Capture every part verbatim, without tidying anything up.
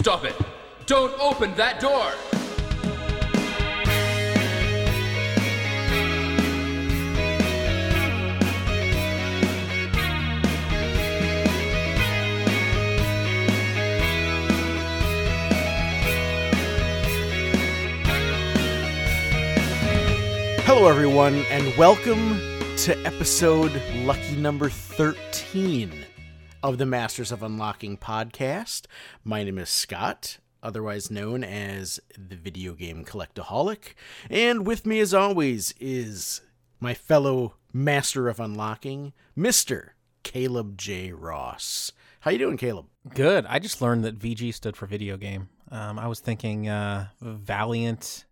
Stop it! Don't open that door! Hello everyone, and welcome to episode lucky number thirteen of the Masters of Unlocking podcast. My name is Scott, otherwise known as the Video Game Collectaholic, and with me as always is my fellow Master of Unlocking, Mister Caleb J. Ross. How you doing, Caleb? Good. I just learned that V G stood for video game. Um, I was thinking uh, Valiant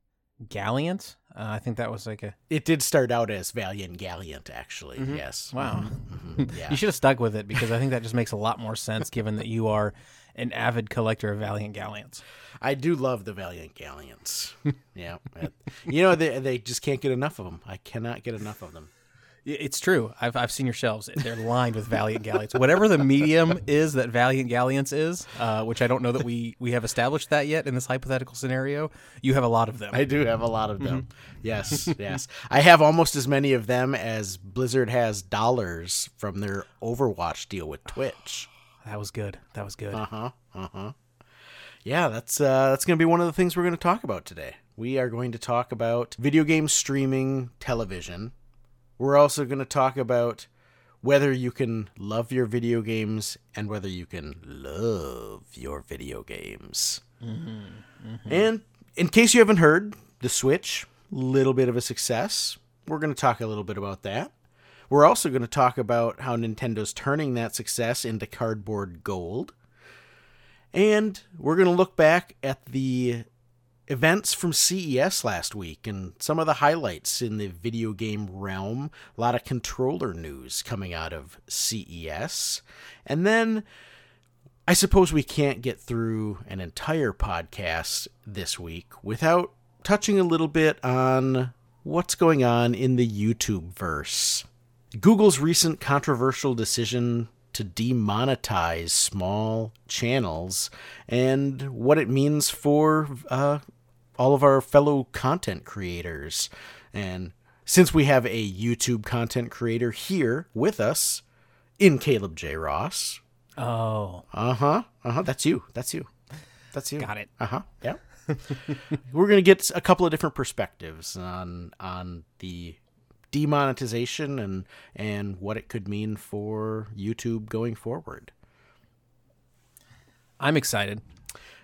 Gallant. Uh, I think that was like a... It did start out as Valiant Gallant, actually, mm-hmm. Yes. Wow. Mm-hmm. Mm-hmm. Yeah. You should have stuck with it, because I think that just makes a lot more sense, given that you are an avid collector of Valiant Gallants. I do love the Valiant Gallants. Yeah. You know, they they just can't get enough of them. I cannot get enough of them. It's true. I've I've seen your shelves. They're lined with Valiant Galleons. Whatever the medium is that Valiant Galleons is, uh, which I don't know that we, we have established that yet in this hypothetical scenario, you have a lot of them. I do have a lot of them. Mm-hmm. Yes, yes. I have almost as many of them as Blizzard has dollars from their Overwatch deal with Twitch. Oh, that was good. That was good. Uh-huh, uh-huh. Yeah, that's uh, that's going to be one of the things we're going to talk about today. We are going to talk about video game streaming television. We're also going to talk about whether you can love your video games and whether you can love your video games. Mm-hmm, mm-hmm. And in case you haven't heard, the Switch, little bit of a success. We're going to talk a little bit about that. We're also going to talk about how Nintendo's turning that success into cardboard gold. And we're going to look back at the events from C E S last week and some of the highlights in the video game realm. A lot of controller news coming out of C E S. And then I suppose we can't get through an entire podcast this week without touching a little bit on what's going on in the YouTube verse. Google's recent controversial decision to demonetize small channels and what it means for uh, all of our fellow content creators. And since we have a YouTube content creator here with us in Caleb J. Ross. Oh. Uh-huh. Uh-huh. That's you. That's you. That's you. Got it. Uh-huh. Yeah. We're going to get a couple of different perspectives on on the demonetization and and what it could mean for YouTube going forward. I'm excited.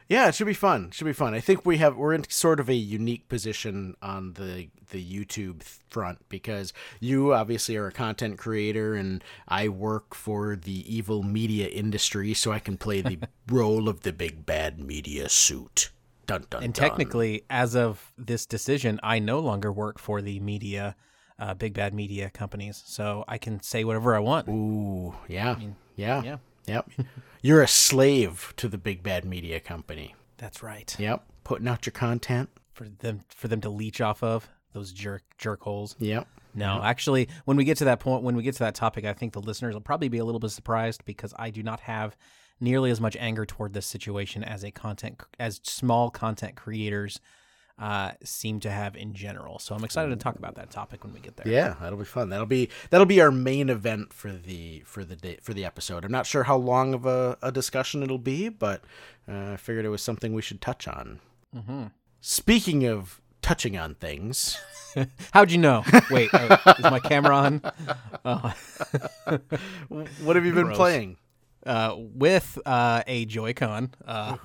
Yeah, it should be fun. It should be fun. I think we have we're in sort of a unique position on the the YouTube front, because you obviously are a content creator and I work for the evil media industry, so I can play the role of the big bad media suit. Dun dun. And dun. Technically, as of this decision, I no longer work for the media. Uh, big bad media companies, so I can say whatever I want. Ooh, yeah, I mean, yeah, yeah, yep. You're a slave to the big bad media company. That's right. Yep, putting out your content for them for them to leech off of, those jerk jerk holes. Yep. No, yep. Actually, when we get to that point, when we get to that topic, I think the listeners will probably be a little bit surprised, because I do not have nearly as much anger toward this situation as a content as small content creators uh seem to have in general. So I'm excited to talk about that topic when we get there. Yeah, that'll be fun. That'll be that'll be our main event for the for the day, for the episode. I'm not sure how long of a, a discussion it'll be, but uh, I figured it was something we should touch on. Mm-hmm. Speaking of touching on things, how'd you know? Wait, oh, is my camera on? Oh. What have you been Gross. playing? Uh, with uh, a Joy-Con. Uh,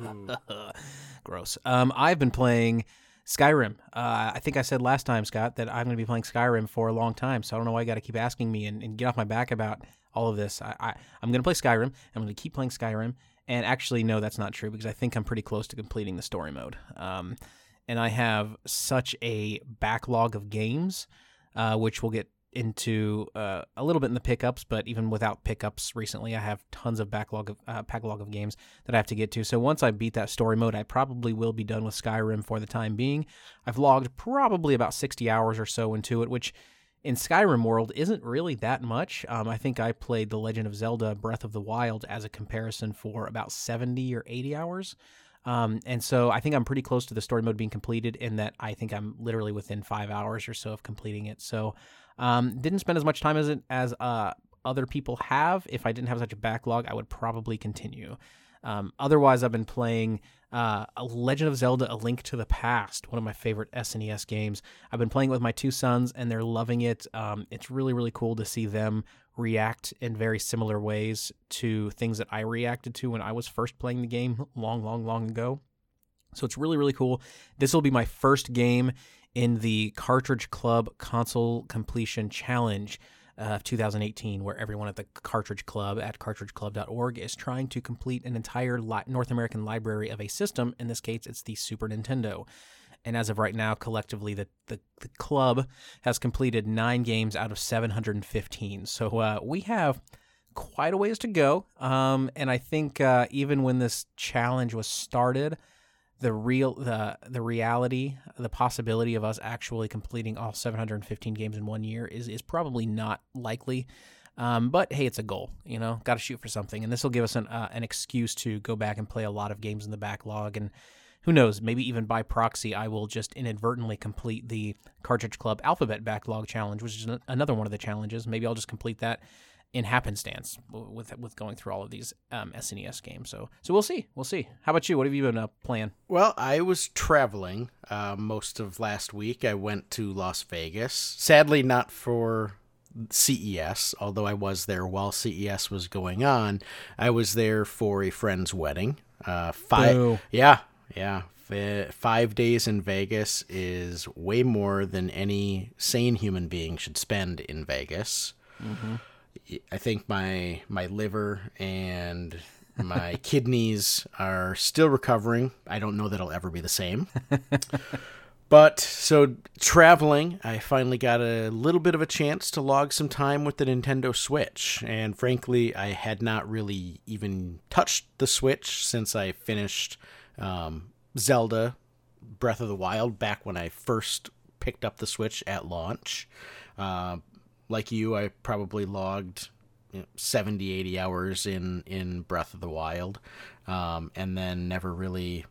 gross. Um, I've been playing Skyrim. Uh, I think I said last time, Scott, that I'm going to be playing Skyrim for a long time, so I don't know why you got to keep asking me and, and get off my back about all of this. I, I, I'm going to play Skyrim. I'm going to keep playing Skyrim. And actually, no, that's not true, because I think I'm pretty close to completing the story mode. Um, and I have such a backlog of games, uh, which we'll get into uh, a little bit in the pickups, but even without pickups recently, I have tons of backlog of uh, backlog of games that I have to get to. So once I beat that story mode, I probably will be done with Skyrim for the time being. I've logged probably about sixty hours or so into it, which in Skyrim world isn't really that much. Um, I think I played The Legend of Zelda Breath of the Wild as a comparison for about seventy or eighty hours. Um, and so I think I'm pretty close to the story mode being completed, in that I think I'm literally within five hours or so of completing it. So um, didn't spend as much time as it as uh, other people have. If I didn't have such a backlog, I would probably continue. Um, otherwise, I've been playing uh, A Legend of Zelda, A Link to the Past, one of my favorite S N E S games. I've been playing it with my two sons, and they're loving it. Um, it's really, really cool to see them react in very similar ways to things that I reacted to when I was first playing the game long, long, long ago. So it's really, really cool. This will be my first game in the Cartridge Club Console Completion Challenge of two thousand eighteen, where everyone at the Cartridge Club at cartridge club dot org is trying to complete an entire li- North American library of a system. In this case, it's the Super Nintendo. And as of right now, collectively, the, the, the club has completed nine games out of seven hundred fifteen. So uh, we have quite a ways to go. Um, and I think uh, even when this challenge was started, the real the the reality, the possibility of us actually completing all seven hundred fifteen games in one year is is probably not likely. Um, but hey, it's a goal, you know, got to shoot for something. And this will give us an uh, an excuse to go back and play a lot of games in the backlog. And who knows, maybe even by proxy, I will just inadvertently complete the Cartridge Club Alphabet Backlog Challenge, which is an, another one of the challenges. Maybe I'll just complete that in happenstance with with going through all of these um, S N E S games. So so we'll see. We'll see. How about you? What have you been uh, playing? Well, I was traveling uh, most of last week. I went to Las Vegas. Sadly, not for C E S, although I was there while C E S was going on. I was there for a friend's wedding. Uh, five. Boo. Yeah. Yeah, five days in Vegas is way more than any sane human being should spend in Vegas. Mm-hmm. I think my my liver and my kidneys are still recovering. I don't know that it'll ever be the same. But so traveling, I finally got a little bit of a chance to log some time with the Nintendo Switch. And frankly, I had not really even touched the Switch since I finished Um, Zelda Breath of the Wild back when I first picked up the Switch at launch. Uh, like you, I probably logged you know, seventy, eighty hours in, in Breath of the Wild, um, and then never really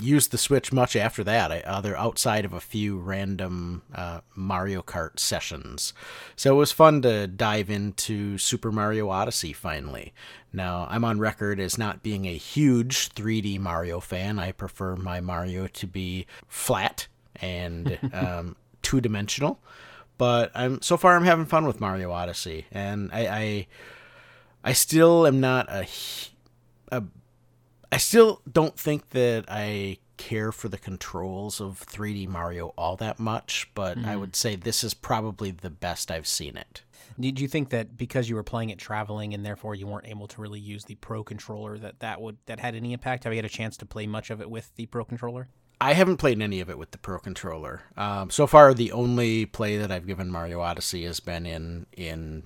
used the Switch much after that, I, other outside of a few random uh, Mario Kart sessions. So it was fun to dive into Super Mario Odyssey finally. Now, I'm on record as not being a huge three D Mario fan. I prefer my Mario to be flat and um, two-dimensional. But I'm so far I'm having fun with Mario Odyssey, and I I, I still am not a... a I still don't think that I care for the controls of three D Mario all that much, but mm. I would say this is probably the best I've seen it. Did you think that because you were playing it traveling and therefore you weren't able to really use the Pro Controller that that, would, that had any impact? Have you had a chance to play much of it with the Pro Controller? I haven't played any of it with the Pro Controller. Um, so far, the only play that I've given Mario Odyssey has been in in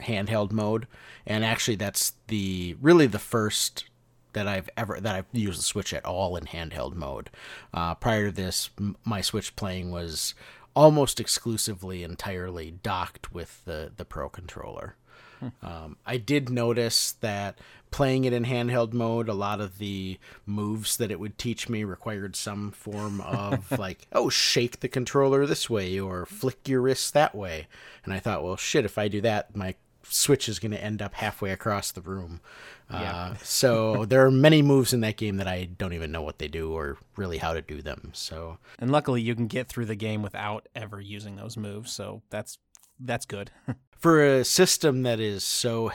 handheld mode, and actually that's the really the first... that I've ever that I've used the Switch at all in handheld mode. Uh, prior to this, m- my Switch playing was almost exclusively entirely docked with the the Pro Controller. Hmm. Um, I did notice that playing it in handheld mode, a lot of the moves that it would teach me required some form of like, oh, shake the controller this way or flick your wrist that way. And I thought, well, shit, if I do that, my Switch is going to end up halfway across the room. Yeah. Uh, so there are many moves in that game that I don't even know what they do or really how to do them. So, and luckily you can get through the game without ever using those moves. So that's, that's good for a system that is so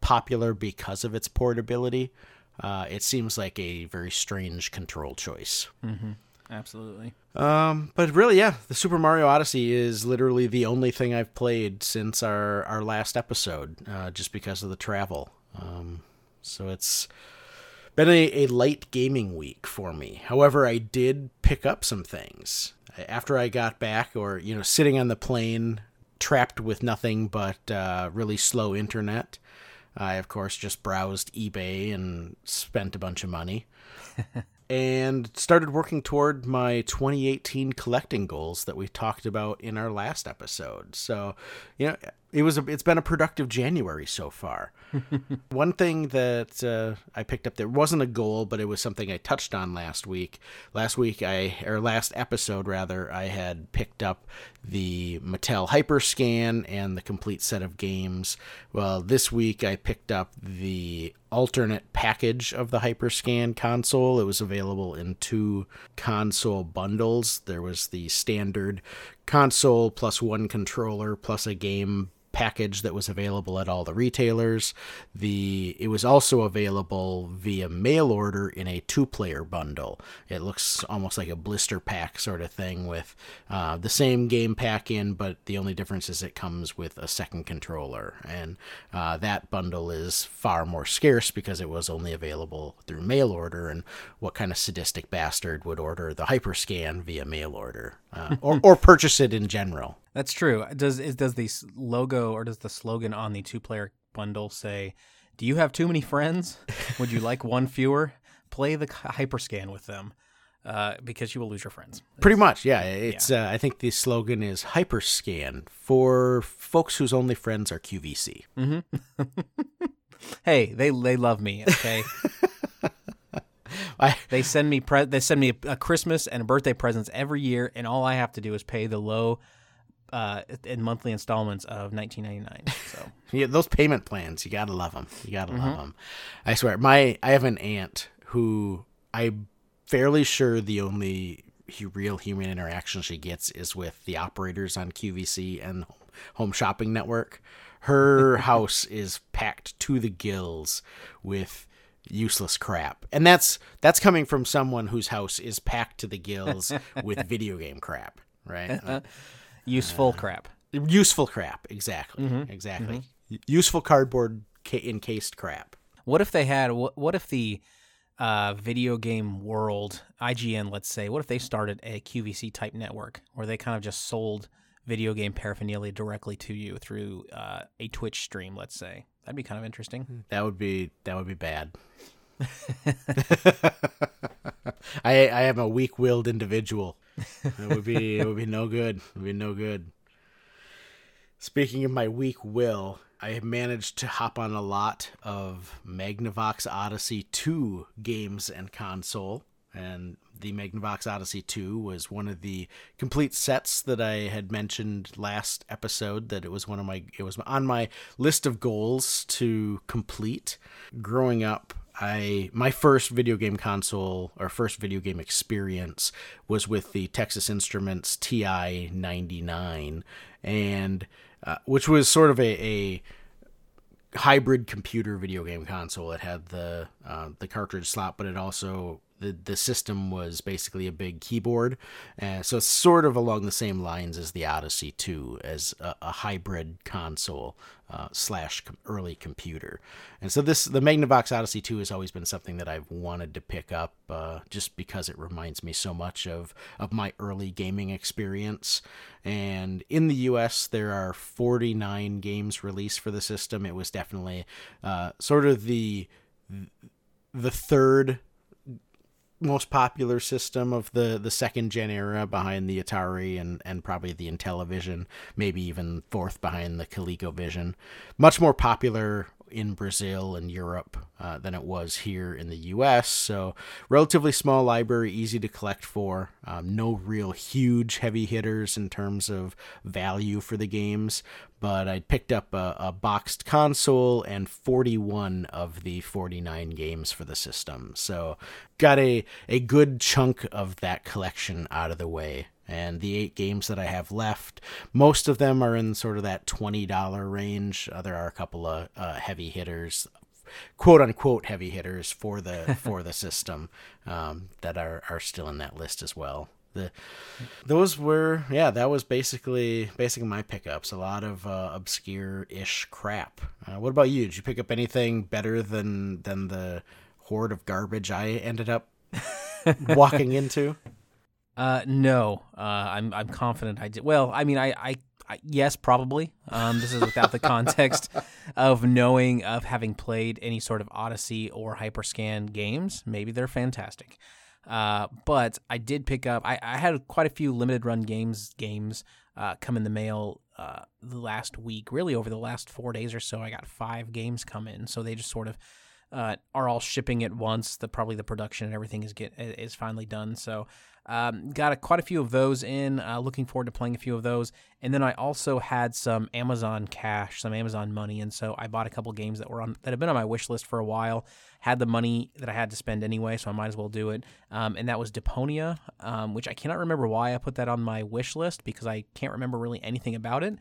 popular because of its portability. Uh, it seems like a very strange control choice. Mm-hmm. Absolutely. Um, but really, yeah, the Super Mario Odyssey is literally the only thing I've played since our, our last episode, uh, just because of the travel. Um, so it's been a, a light gaming week for me. However, I did pick up some things after I got back, or, you know, sitting on the plane, trapped with nothing but uh, really slow internet. I, of course, just browsed eBay and spent a bunch of money. And started working toward my twenty eighteen collecting goals that we talked about in our last episode. So, you know, it was a, it's been a productive January so far. One thing that uh, I picked up, there wasn't a goal, but it was something I touched on last week. Last week, I or last episode, rather, I had picked up the Mattel HyperScan and the complete set of games. Well, this week, I picked up the alternate package of the HyperScan console. It was available in two console bundles. There was the standard console plus one controller plus a game package that was available at all the retailers. The it was also available via mail order in a two-player bundle. It looks almost like a blister pack sort of thing with uh, the same game pack in, but the only difference is it comes with a second controller. And uh, that bundle is far more scarce because it was only available through mail order. And what kind of sadistic bastard would order the HyperScan via mail order uh, or or purchase it in general? That's true. Does is does the logo or does the slogan on the two-player bundle say, "Do you have too many friends? Would you like one fewer? Play the HyperScan with them, uh, because you will lose your friends." It's, Pretty much, yeah. It's. Yeah. Uh, I think the slogan is HyperScan for folks whose only friends are Q V C. Mm-hmm. Hey, they they love me. Okay. I, they send me pre- they send me a Christmas and a birthday presents every year, and all I have to do is pay the low. Uh, in monthly installments of nineteen ninety-nine. So yeah, those payment plans, you gotta love them. You gotta mm-hmm. love them. I swear, my I have an aunt who I'm fairly sure the only real human interaction she gets is with the operators on Q V C and Home Shopping Network. Her house is packed to the gills with useless crap, and that's that's coming from someone whose house is packed to the gills with video game crap, right? Useful uh, crap. Useful crap. Exactly. Mm-hmm. Exactly. Mm-hmm. Useful cardboard ca- encased crap. What if they had, what, what if the uh, video game world, I G N, let's say, what if they started a Q V C type network where they kind of just sold video game paraphernalia directly to you through uh, a Twitch stream, let's say? That'd be kind of interesting. That would be, that would be bad. I I am a weak-willed individual. It would be it would be no good. It would be no good. Speaking of my weak will, I have managed to hop on a lot of Magnavox Odyssey two games and console, and the Magnavox Odyssey two was one of the complete sets that I had mentioned last episode, that it was one of my it was on my list of goals to complete. Growing up, I my first video game console or first video game experience was with the Texas Instruments T I ninety-nine, and uh, which was sort of a, a hybrid computer video game console. It had the uh, the cartridge slot, but it also the the system was basically a big keyboard. Uh, so it's sort of along the same lines as the Odyssey two, as a, a hybrid console. Uh, slash com- early computer. And so this the Magnavox Odyssey two has always been something that I've wanted to pick up uh, just because it reminds me so much of, of my early gaming experience. And in the U S there are forty-nine games released for the system. It was definitely uh, sort of the the third most popular system of the, the second gen era, behind the Atari and, and probably the Intellivision, maybe even fourth behind the ColecoVision. Much more popular in Brazil and Europe uh, than it was here in the U S. So relatively small library, easy to collect for. Um, no real huge heavy hitters in terms of value for the games, but I picked up a, a boxed console and forty-one of the forty-nine games for the system. So got a, a good chunk of that collection out of the way. And the eight games that I have left, most of them are in sort of that twenty dollars range. Uh, there are a couple of uh, heavy hitters, quote unquote heavy hitters for the for the system um, that are, are still in that list as well. The those were yeah that was basically basically my pickups. A lot of uh, obscure-ish crap. Uh, what about you? Did you pick up anything better than than the hoard of garbage I ended up walking into? Uh, no, uh, I'm, I'm confident I did. Well, I mean, I, I, I yes, probably, um, this is without the context of knowing, of having played any sort of Odyssey or HyperScan games. Maybe they're fantastic. Uh, but I did pick up, I, I had quite a few limited run games, games, uh, come in the mail, uh, the last week, really over the last four days or so, I got five games come in. So they just sort of uh, are all shipping at once. The probably the production and everything is get is finally done. So um, got a, quite a few of those in. Uh, looking forward to playing a few of those. And then I also had some Amazon cash, some Amazon money, and so I bought a couple games that were on that have been on my wish list for a while. Had the money that I had to spend anyway, so I might as well do it. Um, and that was Deponia, um, which I cannot remember why I put that on my wish list because I can't remember really anything about it.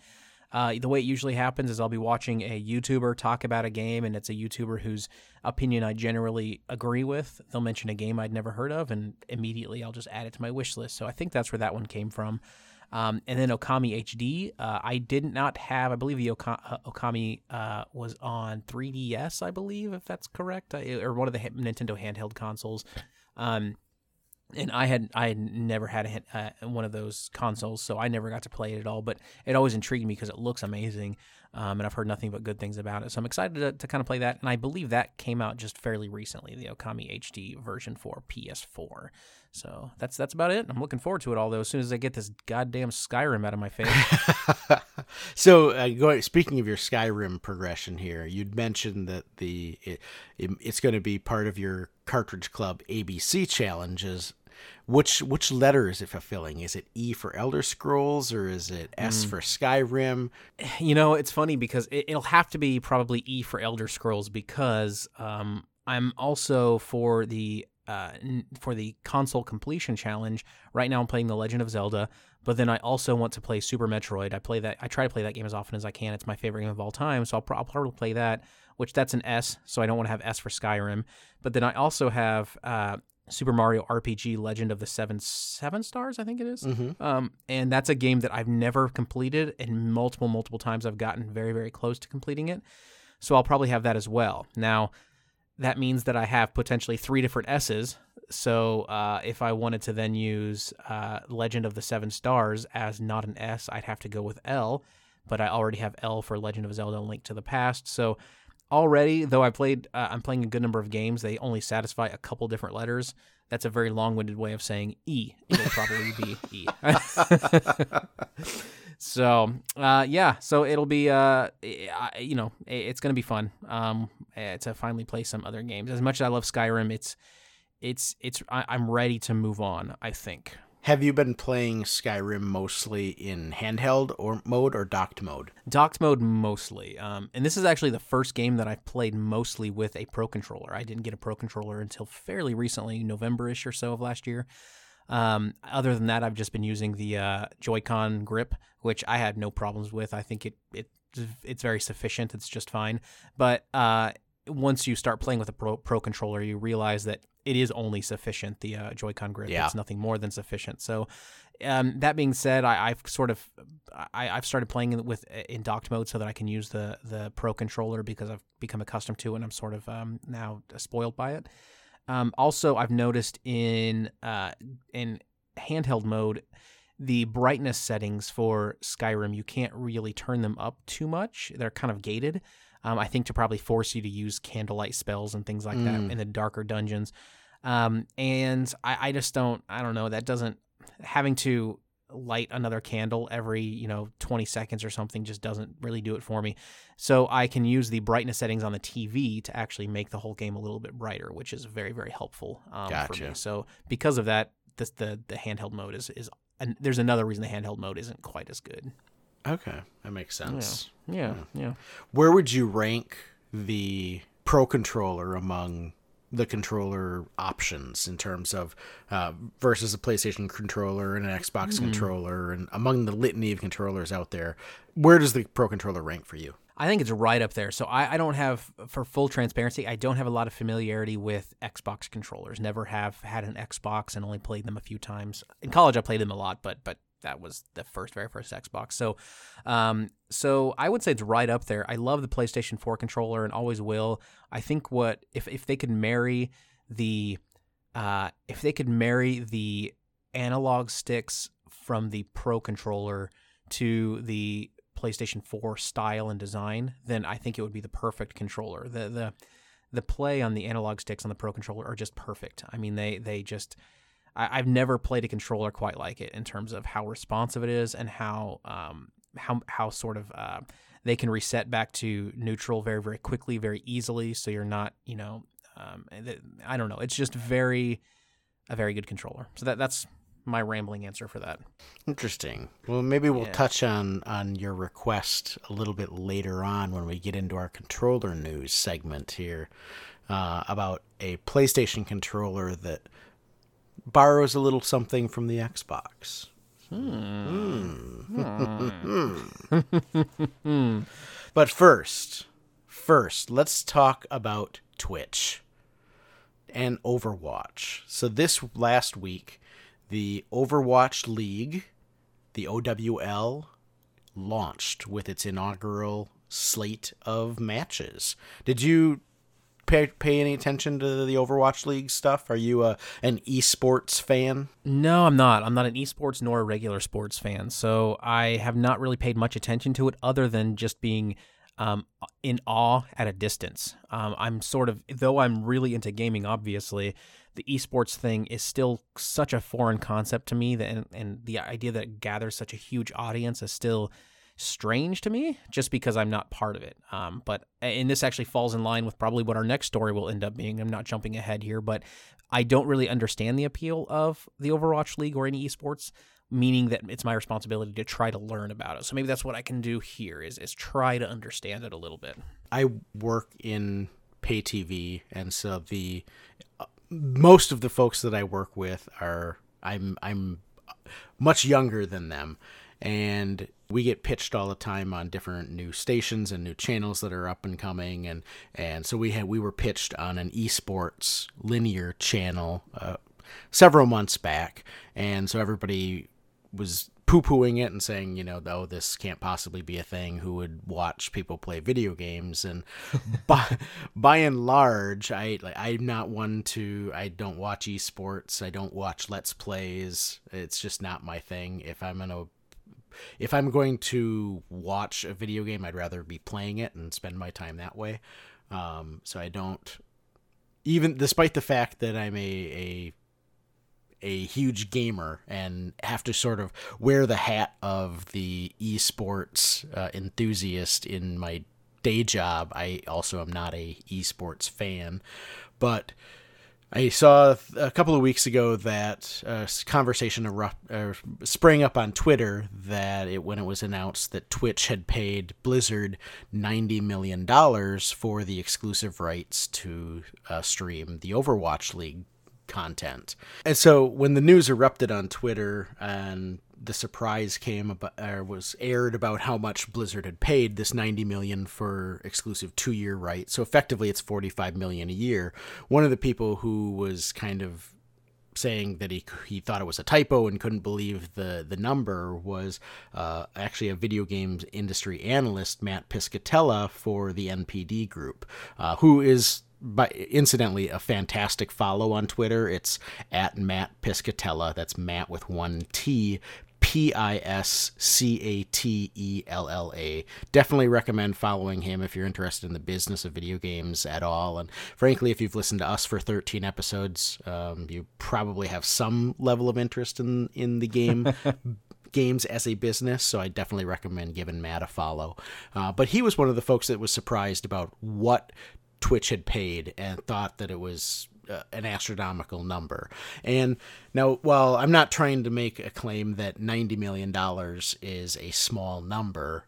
Uh, the way it usually happens is I'll be watching a YouTuber talk about a game, and it's a YouTuber whose opinion I generally agree with. They'll mention a game I'd never heard of, and immediately I'll just add it to my wish list. So I think that's where that one came from. Um, and then Okami H D. Uh, I did not have, I believe the Oka- Okami uh, was on three D S, I believe, if that's correct, I, or one of the Nintendo handheld consoles. Um, and I had I had never had a, uh, one of those consoles, so I never got to play it at all. But it always intrigued me because it looks amazing, um, and I've heard nothing but good things about it. So I'm excited to, to kind of play that. And I believe that came out just fairly recently, the Okami H D version for P S four. So that's that's about it. I'm looking forward to it, although as soon as I get this goddamn Skyrim out of my face. So uh, going, speaking of your Skyrim progression here, you'd mentioned that the it, it, it's going to be part of your Cartridge Club A B C challenges. Which which letter is it fulfilling? Is it E for Elder Scrolls or is it S mm. for Skyrim? You know, it's funny because it, it'll have to be probably E for Elder Scrolls because um, I'm also for the uh, for the console completion challenge. Right now, I'm playing The Legend of Zelda, but then I also want to play Super Metroid. I play that. I try to play that game as often as I can. It's my favorite game of all time, so I'll, pro- I'll probably play that. Which that's an S, so I don't want to have S for Skyrim. But then I also have. Uh, Super Mario R P G Legend of the Seven Seven Stars, I think it is. Mm-hmm. Um, and that's a game that I've never completed, and multiple, multiple times I've gotten very, very close to completing it. So I'll probably have that as well. Now, that means that I have potentially three different S's. So uh, if I wanted to then use uh, Legend of the Seven Stars as not an S, I'd have to go with L. But I already have L for Legend of Zelda: A Link to the Past. So already, though I played, uh, I'm playing a good number of games. They only satisfy a couple different letters. That's a very long-winded way of saying E. It'll probably be E. so, uh, yeah. So it'll be, uh, you know, it's going to be fun um, to finally play some other games. As much as I love Skyrim, it's, it's, it's. I'm ready to move on. I think. Have you been playing Skyrim mostly in handheld or mode or docked mode? Docked mode mostly. Um, and this is actually the first game that I've played mostly with a Pro Controller. I didn't get a Pro Controller until fairly recently, November-ish or so of last year. Um, other than that, I've just been using the uh, Joy-Con grip, which I had no problems with. I think it, it it's very sufficient. It's just fine. But uh, once you start playing with a Pro, Pro Controller, you realize that it is only sufficient, the uh, Joy-Con grip. Yeah. It's nothing more than sufficient. So um, that being said, I, I've sort of I, I've started playing with in docked mode so that I can use the the Pro Controller because I've become accustomed to it and I'm sort of um, now spoiled by it. Um, also, I've noticed in uh, in handheld mode, the brightness settings for Skyrim, you can't really turn them up too much. They're kind of gated. Um, I think to probably force you to use candlelight spells and things like mm. that in the darker dungeons. Um, and I, I just don't, I don't know, that doesn't, having to light another candle every, you know, twenty seconds or something just doesn't really do it for me. So I can use the brightness settings on the T V to actually make the whole game a little bit brighter, which is very, very helpful um, gotcha. for me. So because of that, this, the, the handheld mode is, is and there's another reason the handheld mode isn't quite as good. Okay, that makes sense. Yeah, yeah, yeah. Where would you rank the Pro Controller among the controller options in terms of uh, versus a PlayStation controller and an Xbox mm-hmm. controller and among the litany of controllers out there? Where does the Pro Controller rank for you? I think it's right up there. So I, I don't have, for full transparency, I don't have a lot of familiarity with Xbox controllers. Never have had an Xbox and only played them a few times. In college, I played them a lot, but but... that was the first, very first Xbox. So, um, so I would say it's right up there. I love the PlayStation four controller and always will. I think what if if they could marry the uh, if they could marry the analog sticks from the Pro Controller to the PlayStation four style and design, then I think it would be the perfect controller. The the the play on the analog sticks on the Pro Controller are just perfect. I mean, they they just. I've never played a controller quite like it in terms of how responsive it is and how um, how how sort of uh, they can reset back to neutral very, very quickly, very easily. So you're not, you know, um, I don't know. It's just very a very good controller. So that that's my rambling answer for that. Interesting. Well, maybe we'll yeah. touch on, on your request a little bit later on when we get into our controller news segment here uh, about a PlayStation controller that borrows a little something from the Xbox. Hmm. Hmm. But first, first, let's talk about Twitch and Overwatch. So this last week, the Overwatch League, the O W L, launched with its inaugural slate of matches. Did you pay, pay any attention to the Overwatch League stuff? Are you a, an esports fan? No, I'm not. I'm not an esports nor a regular sports fan. So I have not really paid much attention to it other than just being um, in awe at a distance. Um, I'm sort of, though I'm really into gaming, obviously, the esports thing is still such a foreign concept to me, that, and, and the idea that it gathers such a huge audience is still strange to me just because I'm not part of it. Um, but and this actually falls in line with probably what our next story will end up being. I'm not jumping ahead here, but I don't really understand the appeal of the Overwatch League or any esports, meaning that it's my responsibility to try to learn about it. So maybe that's what I can do here is, is try to understand it a little bit. I work in pay T V, and so the... Uh, most of the folks that I work with are, I'm I'm much younger than them, and we get pitched all the time on different new stations and new channels that are up and coming, and, and so we had we were pitched on an esports linear channel uh, several months back, and so everybody was poo-pooing it and saying, you know, oh, this can't possibly be a thing. Who would watch people play video games? And by, by and large, I, like, I'm not one to, I don't watch esports. I don't watch Let's Plays. It's just not my thing. If I'm going to, if I'm going to watch a video game, I'd rather be playing it and spend my time that way. Um, so I don't, even despite the fact that I'm a, a, a huge gamer and have to sort of wear the hat of the esports uh, enthusiast in my day job, I also am not a esports fan. But I saw a couple of weeks ago that uh, conversation erupt, uh, sprang up on Twitter that it, when it was announced that Twitch had paid Blizzard ninety million dollars for the exclusive rights to uh, stream the Overwatch League content. And so when the news erupted on Twitter and the surprise came about, or was aired about how much Blizzard had paid, this ninety million dollars for exclusive two-year rights. So effectively it's forty-five million dollars a year. One of the people who was kind of saying that he he thought it was a typo and couldn't believe the the number was uh, actually a video games industry analyst, Matt Piscatella, for the N P D group, uh, who is... But incidentally, a fantastic follow on Twitter. It's at Matt Piscatella. That's Matt with one T, P I S C A T E L L A. Definitely recommend following him if you're interested in the business of video games at all. And frankly, if you've listened to us for thirteen episodes, um, you probably have some level of interest in, in the game. Games as a business, so I definitely recommend giving Matt a follow. Uh, but he was one of the folks that was surprised about what Twitch had paid and thought that it was uh, an astronomical number. And now, while I'm not trying to make a claim that ninety million dollars is a small number,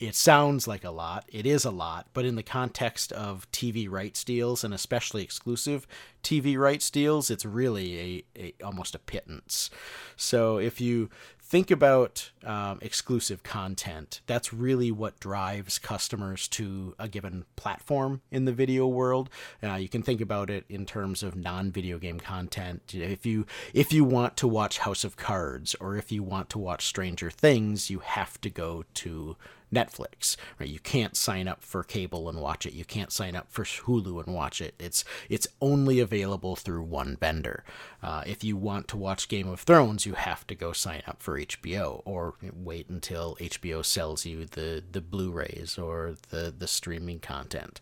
it sounds like a lot. It is a lot, but in the context of T V rights deals, and especially exclusive T V rights deals, it's really a, a almost a pittance. So if you think about um, exclusive content, that's really what drives customers to a given platform in the video world. Uh, you can think about it in terms of non-video game content. If you if you want to watch House of Cards or if you want to watch Stranger Things, you have to go to Netflix, right? You can't sign up for cable and watch it. You can't sign up for Hulu and watch it. It's it's only available through one vendor. Uh, if you want to watch Game of Thrones, you have to go sign up for H B O or wait until H B O sells you the, the Blu-rays or the, the streaming content.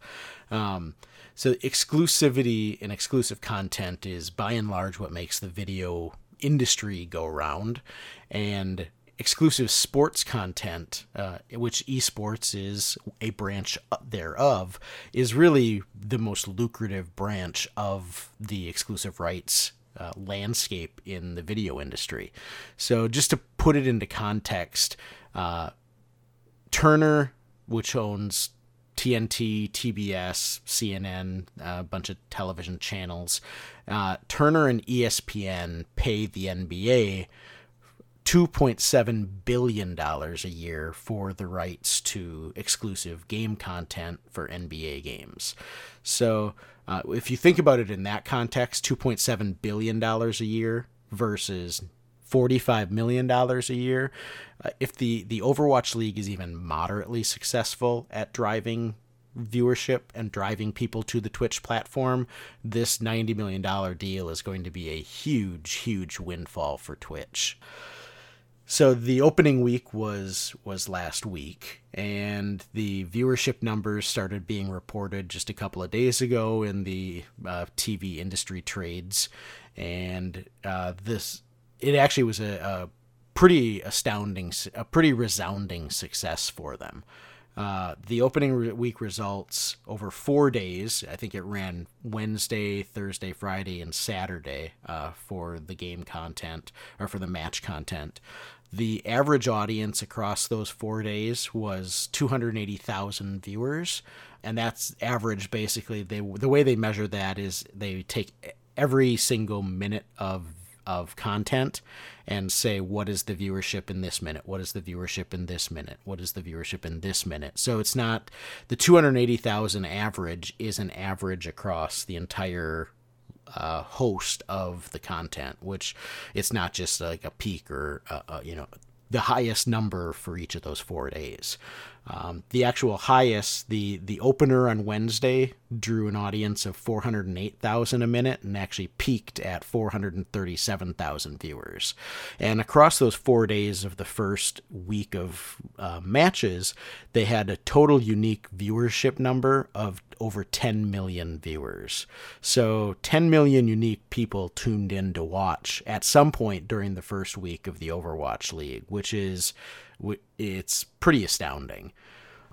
Um, so exclusivity and exclusive content is by and large what makes the video industry go round, and exclusive sports content, uh, which esports is a branch thereof, is really the most lucrative branch of the exclusive rights Uh, landscape in the video industry. So just to put it into context, uh, Turner, which owns T N T, T B S, C N N, uh, a bunch of television channels, uh, Turner and E S P N pay the N B A two point seven billion dollars a year for the rights to exclusive game content for N B A games. So uh, if you think about it in that context, two point seven billion dollars a year versus forty-five million dollars a year, uh, if the, the Overwatch League is even moderately successful at driving viewership and driving people to the Twitch platform, this ninety million dollars deal is going to be a huge, huge windfall for Twitch. So the opening week was was last week, and the viewership numbers started being reported just a couple of days ago in the uh, T V industry trades, and uh, this it actually was a, a pretty astounding, a pretty resounding success for them. Uh, the opening re- week results over four days. I think it ran Wednesday, Thursday, Friday, and Saturday uh, for the game content or for the match content. The average audience across those four days was two hundred eighty thousand viewers, and that's average. Basically, they the way they measure that is they take every single minute of of content and say, what is the viewership in this minute? What is the viewership in this minute? What is the viewership in this minute? So it's not the two hundred eighty thousand average is an average across the entire uh, host of the content, which it's not just like a peak or, uh, uh, you know, the highest number for each of those four days. Um, the actual highest, the the opener on Wednesday drew an audience of four hundred eight thousand a minute and actually peaked at four hundred thirty-seven thousand viewers. And across those four days of the first week of uh, matches, they had a total unique viewership number of over ten million viewers. So ten million unique people tuned in to watch at some point during the first week of the Overwatch League, which is... it's pretty astounding.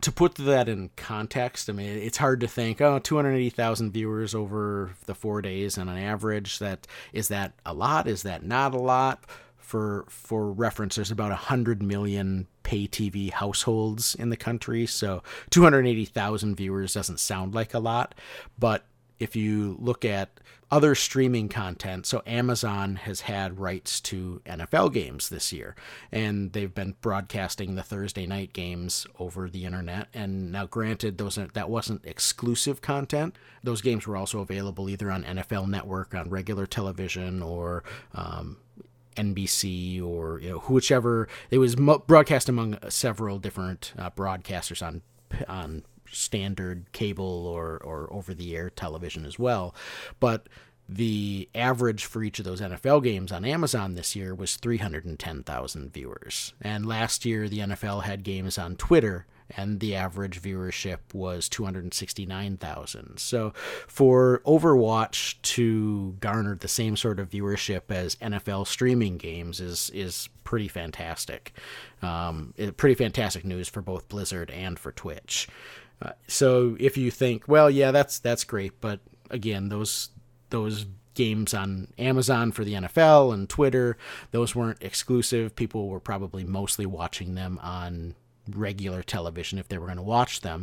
To put that in context, I mean, it's hard to think, oh, two hundred eighty thousand viewers over the four days on an average. That is that a lot? Is that not a lot? For for reference, there's about one hundred million pay T V households in the country, so two hundred eighty thousand viewers doesn't sound like a lot, but if you look at other streaming content, so Amazon has had rights to N F L games this year, and they've been broadcasting the Thursday night games over the internet. And now, granted, those are, that wasn't exclusive content. Those games were also available either on N F L Network, on regular television, or um, N B C, or you know, whichever. It was broadcast among several different uh, broadcasters on on. standard cable or, or over-the-air television as well. But the average for each of those N F L games on Amazon this year was three hundred ten thousand viewers. And last year, the N F L had games on Twitter, and the average viewership was two hundred sixty-nine thousand. So for Overwatch to garner the same sort of viewership as N F L streaming games is is pretty fantastic. Um, it, pretty fantastic news for both Blizzard and for Twitch. Uh, so if you think, well, yeah, that's that's great, but again, those those games on Amazon for the N F L and Twitter, those weren't exclusive. People were probably mostly watching them on regular television if they were going to watch them.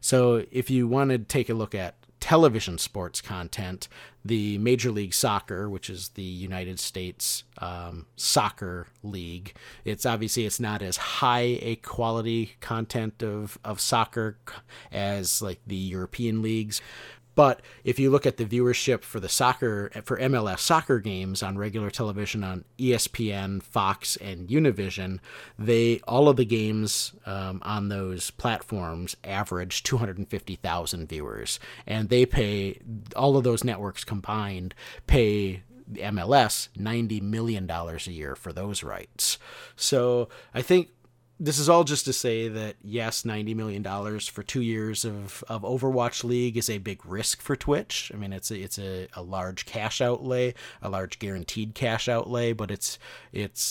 So if you want to take a look at television sports content, the Major League Soccer, which is the United States um, Soccer League. It's obviously it's not as high a quality content of, of soccer as like the European leagues. But if you look at the viewership for the soccer, for M L S soccer games on regular television on E S P N, Fox, and Univision, they all of the games um, on those platforms average two hundred fifty thousand viewers, and they pay all of those networks combined pay M L S ninety million dollars a year for those rights. So I think. This is all just to say that, yes, ninety million dollars for two years of, of Overwatch League is a big risk for Twitch. I mean, it's a, it's a, a large cash outlay, a large guaranteed cash outlay, but it's it's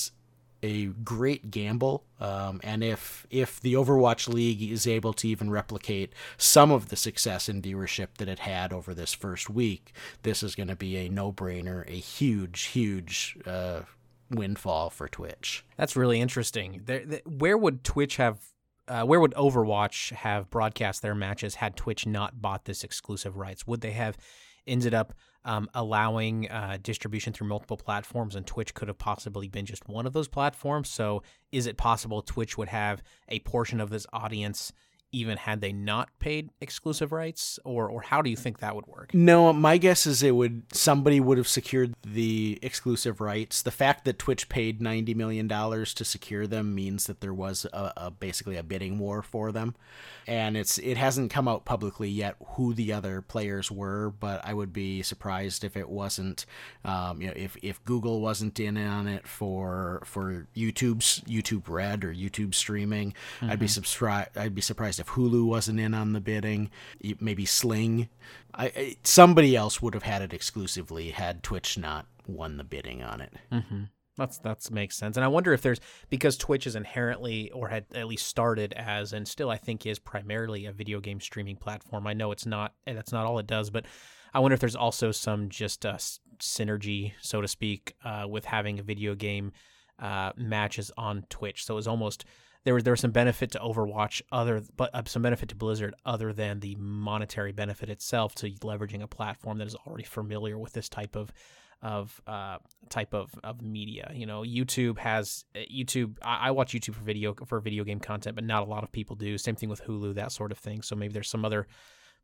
a great gamble. Um, and if if the Overwatch League is able to even replicate some of the success and viewership that it had over this first week, this is going to be a no-brainer, a huge, huge uh, windfall for Twitch. That's really interesting. There, there, where would Twitch have... Uh, where would Overwatch have broadcast their matches had Twitch not bought this exclusive rights? Would they have ended up um, allowing uh, distribution through multiple platforms, and Twitch could have possibly been just one of those platforms? So is it possible Twitch would have a portion of this audience even had they not paid exclusive rights, or or how do you think that would work? No, my guess is it would somebody would have secured the exclusive rights. The fact that Twitch paid ninety million dollars to secure them means that there was a, a basically a bidding war for them. And it's it hasn't come out publicly yet who the other players were, but I would be surprised if it wasn't, um, you know, if, if Google wasn't in on it for for YouTube's YouTube Red or YouTube streaming. Mm-hmm. I'd be subscri- I'd be surprised if Hulu wasn't in on the bidding, maybe Sling. I, I, somebody else would have had it exclusively had Twitch not won the bidding on it. Mm-hmm. That's that's makes sense. And I wonder if there's, because Twitch is inherently, or had at least started as, and still I think is primarily a video game streaming platform. I know it's not, and that's not all it does, but I wonder if there's also some just uh, synergy, so to speak, uh, with having a video game uh, matches on Twitch. So it was almost... There was there was some benefit to Overwatch, other but uh, some benefit to Blizzard other than the monetary benefit itself to leveraging a platform that is already familiar with this type of of uh, type of, of media. You know, YouTube has YouTube. I, I watch YouTube for video for video game content, but not a lot of people do. Same thing with Hulu, that sort of thing. So maybe there's some other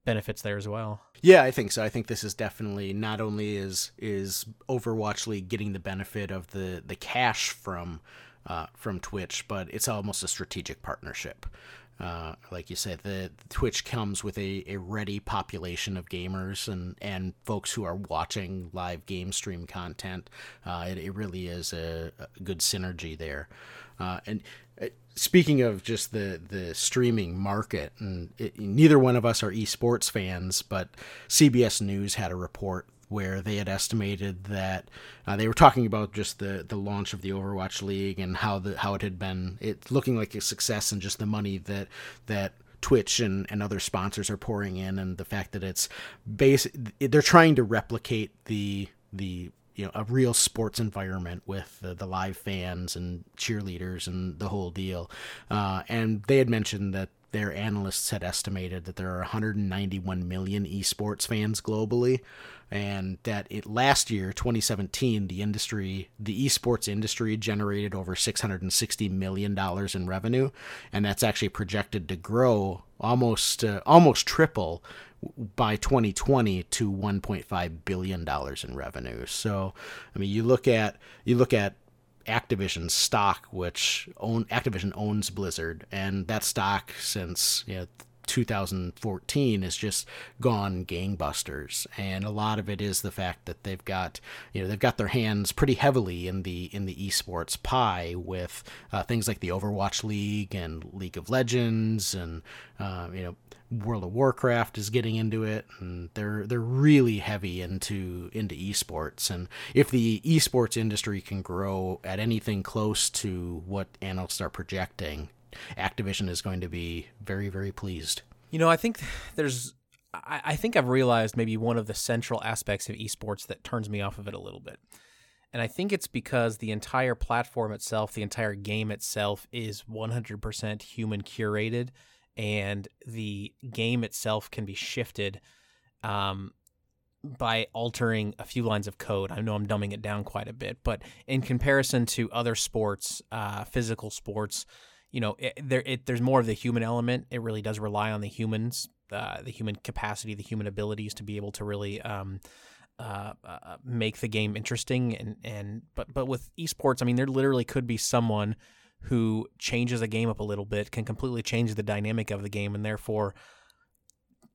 benefits there as well. Yeah, I think so. I think this is definitely not only is is Overwatch League getting the benefit of the the cash from. Uh, from Twitch, but it's almost a strategic partnership. Uh, like you said, the, the Twitch comes with a, a ready population of gamers and, and folks who are watching live game stream content. Uh, it, it really is a, a good synergy there. Uh, and uh, speaking of just the, the streaming market, and it, neither one of us are esports fans, but C B S News had a report where they had estimated that uh, they were talking about just the, the launch of the Overwatch League and how the how it had been it looking like a success, and just the money that that Twitch and, and other sponsors are pouring in, and the fact that it's base they're trying to replicate the the you know a real sports environment with the, the live fans and cheerleaders and the whole deal. Uh, and they had mentioned that their analysts had estimated that there are one hundred ninety-one million esports fans globally, and that it last year, twenty seventeen, the industry, the esports industry generated over six hundred sixty million dollars in revenue, and that's actually projected to grow almost uh, almost triple by twenty twenty to one point five billion dollars in revenue. So, I mean, you look at you look at Activision stock, which own Activision owns Blizzard, and that stock since you know, two thousand fourteen has just gone gangbusters. And a lot of it is the fact that they've got you know they've got their hands pretty heavily in the in the esports pie with uh, things like the Overwatch League and League of Legends, and uh, you know World of Warcraft is getting into it, and they're they're really heavy into into esports. And if the esports industry can grow at anything close to what analysts are projecting, Activision is going to be very, very pleased. You know, I think there's I, I think I've realized maybe one of the central aspects of esports that turns me off of it a little bit. And I think it's because the entire platform itself, the entire game itself, is one hundred percent human curated. And the game itself can be shifted um, by altering a few lines of code. I know I'm dumbing it down quite a bit, but in comparison to other sports, uh, physical sports, you know, it, there it, there's more of the human element. It really does rely on the humans, uh, the human capacity, the human abilities to be able to really um, uh, uh, make the game interesting. And and but but with esports, I mean, there literally could be someone who changes a game up a little bit, can completely change the dynamic of the game, and therefore,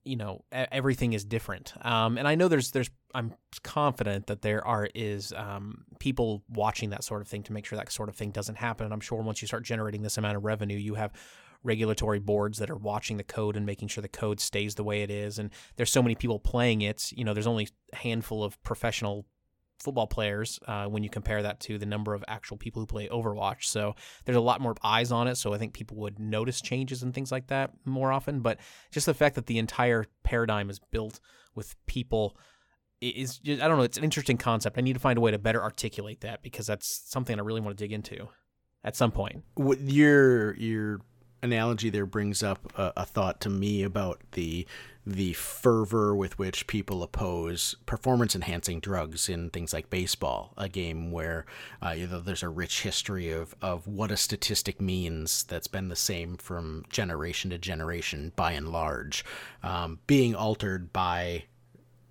you know, everything is different. Um, and I know there's, there's, I'm confident that there are is um, people watching that sort of thing to make sure that sort of thing doesn't happen. And I'm sure once you start generating this amount of revenue, you have regulatory boards that are watching the code and making sure the code stays the way it is. And there's so many people playing it, you know, there's only a handful of professional football players uh, when you compare that to the number of actual people who play Overwatch. So there's a lot more eyes on it, so I think people would notice changes and things like that more often. But just the fact that the entire paradigm is built with people is, just, I don't know, it's an interesting concept. I need to find a way to better articulate that, because that's something I really want to dig into at some point. What your your analogy there brings up a, a thought to me about the the fervor with which people oppose performance-enhancing drugs in things like baseball, a game where uh, you know, there's a rich history of, of what a statistic means that's been the same from generation to generation, by and large, um, being altered by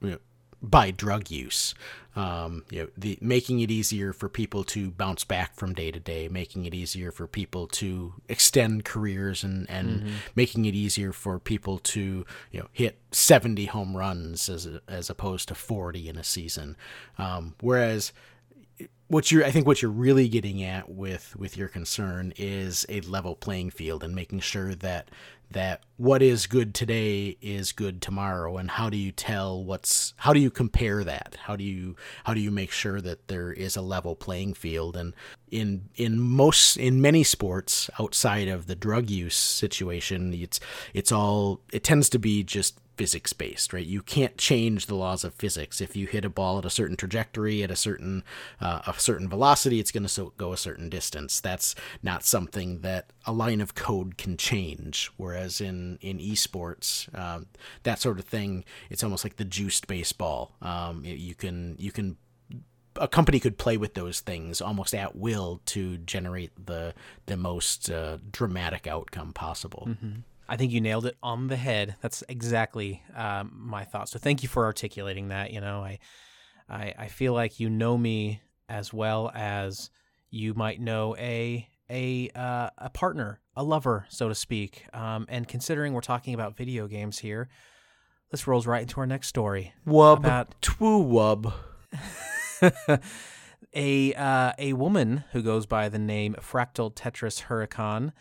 you know, by drug use. Um, you know, the making it easier for people to bounce back from day to day, making it easier for people to extend careers, and, and mm-hmm. making it easier for people to, you know, hit seventy home runs as as opposed to forty in a season. Um, whereas what you're, I think what you're really getting at with, with your concern is a level playing field and making sure that that what is good today is good tomorrow, and how do you tell what's how do you compare that how do you how do you make sure that there is a level playing field? And in in most in many sports outside of the drug use situation, it's it's all it tends to be just physics based, right? You can't change the laws of physics. If you hit a ball at a certain trajectory, at a certain uh, a certain velocity, it's going to so- go a certain distance. That's not something that a line of code can change. Whereas in in esports, uh, that sort of thing, it's almost like the juiced baseball. Um, you can you can. A company could play with those things almost at will to generate the the most uh, dramatic outcome possible. Mm-hmm. I think you nailed it on the head. That's exactly um, my thoughts. So thank you for articulating that. You know, I, I, I feel like you know me as well as you might know a a uh, a partner, a lover, so to speak. Um, and considering we're talking about video games here, this rolls right into our next story. Wub about two wub. a uh, a woman who goes by the name Fractal Tetris Hurricane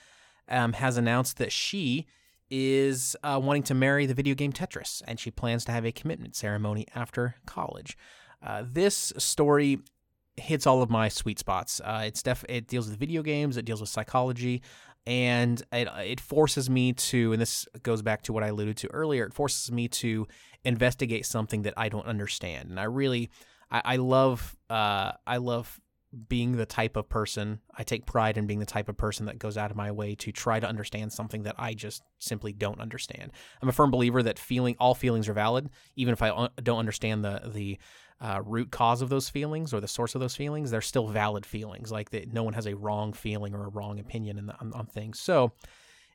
um, has announced that she is uh, wanting to marry the video game Tetris, and she plans to have a commitment ceremony after college. Uh, this story hits all of my sweet spots. Uh, it's def- it deals with video games, it deals with psychology, and it it forces me to, and this goes back to what I alluded to earlier, it forces me to investigate something that I don't understand. And I really, I, I love, uh, I love being the type of person, I take pride in being the type of person that goes out of my way to try to understand something that I just simply don't understand. I'm a firm believer that feeling, all feelings are valid, even if I un- don't understand the the uh, root cause of those feelings or the source of those feelings, they're still valid feelings. Like that, no one has a wrong feeling or a wrong opinion in the, on, on things. So,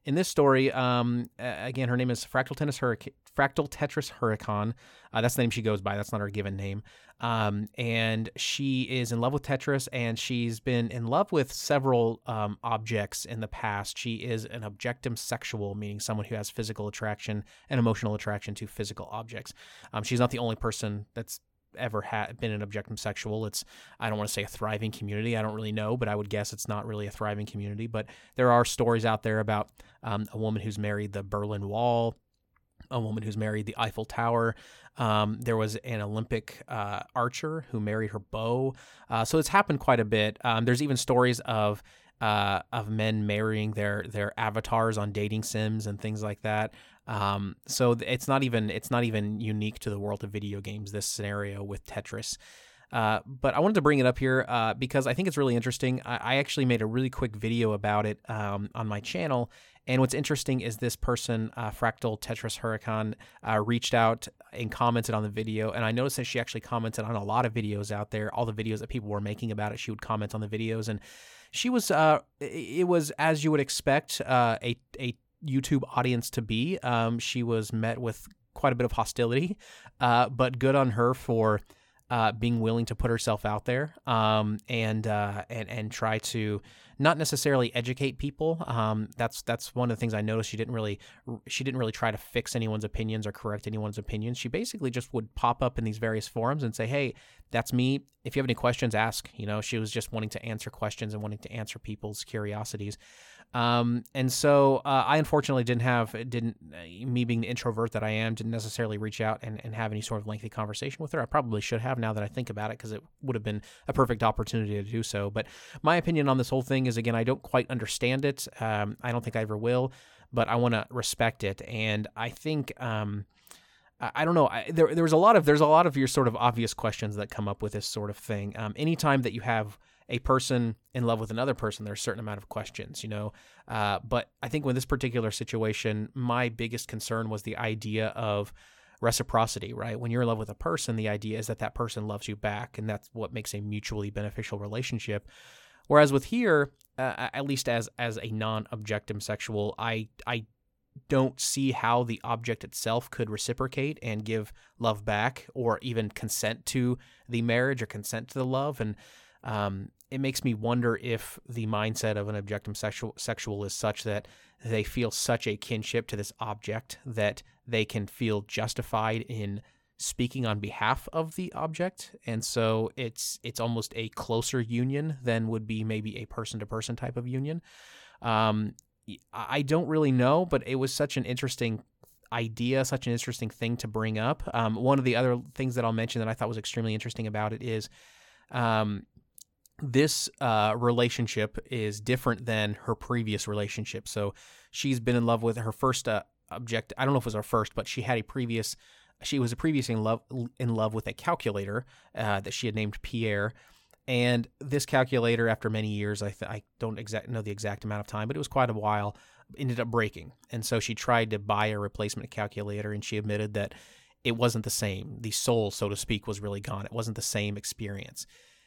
in this story, um, again, her name is Fractal Tennis Hurric- Fractal Tetris Hurricane. Uh, that's the name she goes by. That's not her given name. Um, and she is in love with Tetris, and she's been in love with several um, objects in the past. She is an objectum sexual, meaning someone who has physical attraction and emotional attraction to physical objects. Um, she's not the only person that's ever ha- been an objectum sexual. It's, I don't want to say a thriving community. I don't really know, but I would guess it's not really a thriving community. But there are stories out there about um, a woman who's married the Berlin Wall, a woman who's married the Eiffel Tower. Um, there was an Olympic uh, archer who married her bow. Uh, so it's happened quite a bit. Um, there's even stories of uh, of men marrying their their avatars on dating sims and things like that. Um, so it's not even it's not even unique to the world of video games, this scenario with Tetris. Uh, but I wanted to bring it up here uh, because I think it's really interesting. I, I actually made a really quick video about it um, on my channel. And what's interesting is this person, uh, Fractal Tetris Hurricane, uh, reached out and commented on the video. And I noticed that she actually commented on a lot of videos out there. All the videos that people were making about it, she would comment on the videos. And she was, uh, it was, as you would expect, uh, a a YouTube audience to be. Um, she was met with quite a bit of hostility, uh, but good on her for uh, being willing to put herself out there um, and uh, and and try to not necessarily educate people. Um, that's that's one of the things I noticed. She didn't really she didn't really try to fix anyone's opinions or correct anyone's opinions. She basically just would pop up in these various forums and say, "Hey, that's me. If you have any questions, ask." You know, she was just wanting to answer questions and wanting to answer people's curiosities. Um, and so uh, I unfortunately didn't have, didn't uh, me being the introvert that I am, didn't necessarily reach out and, and have any sort of lengthy conversation with her. I probably should have, now that I think about it, because it would have been a perfect opportunity to do so. But my opinion on this whole thing is, again, I don't quite understand it. Um, I don't think I ever will, but I want to respect it. And I think... Um, I don't know. I, there, there was a lot of there's a lot of your sort of obvious questions that come up with this sort of thing. Um, anytime that you have a person in love with another person, there's a certain amount of questions, you know. Uh, but I think with this particular situation, my biggest concern was the idea of reciprocity, right? When you're in love with a person, the idea is that that person loves you back, and that's what makes a mutually beneficial relationship. Whereas with here, uh, at least as as a non-objective sexual, I I. don't see how the object itself could reciprocate and give love back, or even consent to the marriage or consent to the love. And um, it makes me wonder if the mindset of an objectum sexual, sexual is such that they feel such a kinship to this object that they can feel justified in speaking on behalf of the object. And so it's it's almost a closer union than would be maybe a person-to-person type of union. Um I don't really know, but it was such an interesting idea, such an interesting thing to bring up. Um, one of the other things that I'll mention that I thought was extremely interesting about it is um, this uh, relationship is different than her previous relationship. So she's been in love with her first uh, object. I don't know if it was her first, but she had a previous, she was previously in love, in love with a calculator uh, that she had named Pierre. And this calculator, after many years, I, th- I don't exact know the exact amount of time, but it was quite a while, ended up breaking. And so she tried to buy a replacement calculator, and she admitted that it wasn't the same. The soul, so to speak, was really gone. It wasn't the same experience.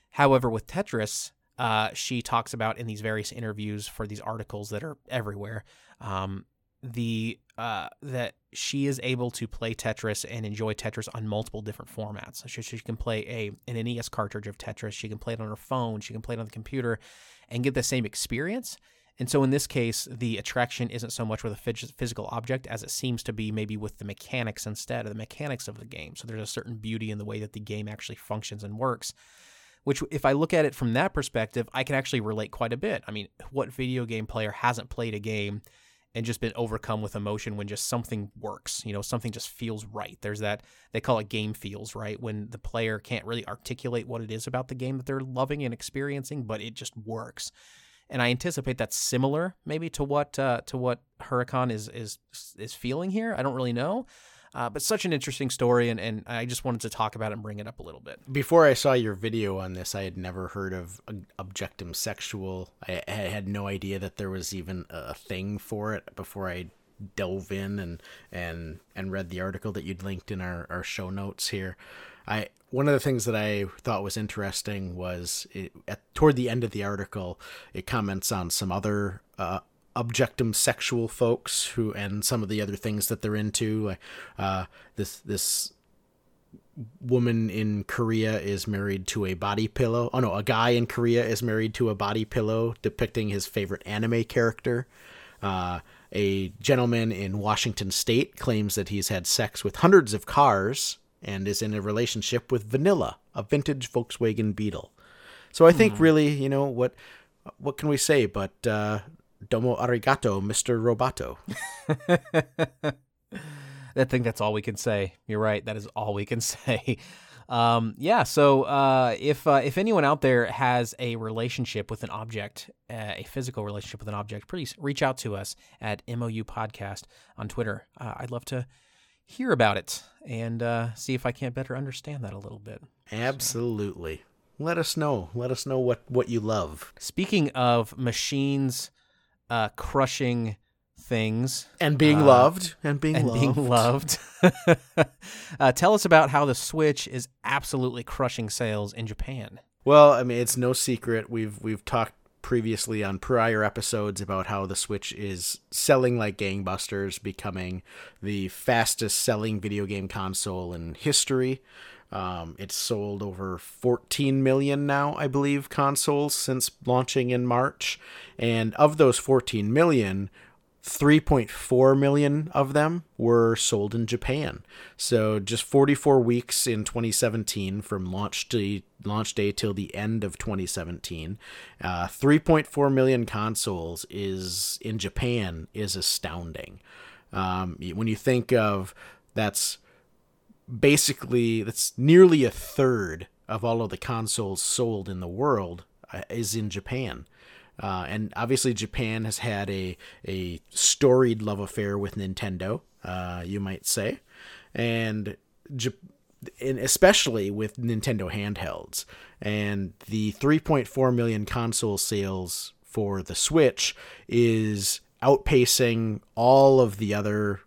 However, with Tetris, uh, she talks about in these various interviews for these articles that are everywhere, um, the uh, that she is able to play Tetris and enjoy Tetris on multiple different formats. So she, she can play a an N E S cartridge of Tetris. She can play it on her phone. She can play it on the computer and get the same experience. And so in this case, the attraction isn't so much with a physical object as it seems to be maybe with the mechanics instead, or the mechanics of the game. So there's a certain beauty in the way that the game actually functions and works, which if I look at it from that perspective, I can actually relate quite a bit. I mean, what video game player hasn't played a game and just been overcome with emotion when just something works, you know, something just feels right? There's that, they call it game feels, right? When the player can't really articulate what it is about the game that they're loving and experiencing, but it just works. And I anticipate that's similar maybe to what uh, to what Huracan is is is feeling here. I don't really know. Uh, but such an interesting story, and, and I just wanted to talk about it and bring it up a little bit. Before I saw your video on this, I had never heard of objectum sexual. I, I had no idea that there was even a thing for it before I dove in and and, and read the article that you'd linked in our, our show notes here. I one of the things that I thought was interesting was it, at, toward the end of the article, it comments on some other uh objectum sexual folks who, and some of the other things that they're into. Uh, this, this woman in Korea is married to a body pillow. Oh no, a guy in Korea is married to a body pillow depicting his favorite anime character. Uh, a gentleman in Washington State claims that he's had sex with hundreds of cars and is in a relationship with Vanilla, a vintage Volkswagen Beetle. So I think mm. really, you know, what, what can we say? But, uh, Domo arigato, Mister Roboto. I think that's all we can say. You're right. That is all we can say. Um, yeah. So uh, if uh, if anyone out there has a relationship with an object, uh, a physical relationship with an object, please reach out to us at M O U Podcast on Twitter. Uh, I'd love to hear about it and uh, see if I can't better understand that a little bit. Absolutely. So. Let us know. Let us know what, what you love. Speaking of machines... Uh, crushing things and being uh, loved and being and loved. Being loved. uh, tell us about how the Switch is absolutely crushing sales in Japan. Well, I mean, it's no secret. We've we've talked previously on prior episodes about how the Switch is selling like gangbusters, becoming the fastest selling video game console in history. Um, it's sold over fourteen million now, I believe, consoles since launching in March. And of those fourteen million, three point four million of them were sold in Japan. So just forty-four weeks in twenty seventeen from launch to launch day till the end of twenty seventeen, uh, three point four million consoles is in Japan is astounding. Um, when you think of that's basically that's nearly a third of all of the consoles sold in the world uh, is in Japan. Uh, and obviously Japan has had a, a storied love affair with Nintendo, uh, you might say, and, J- and especially with Nintendo handhelds. And the three point four million console sales for the Switch is outpacing all of the other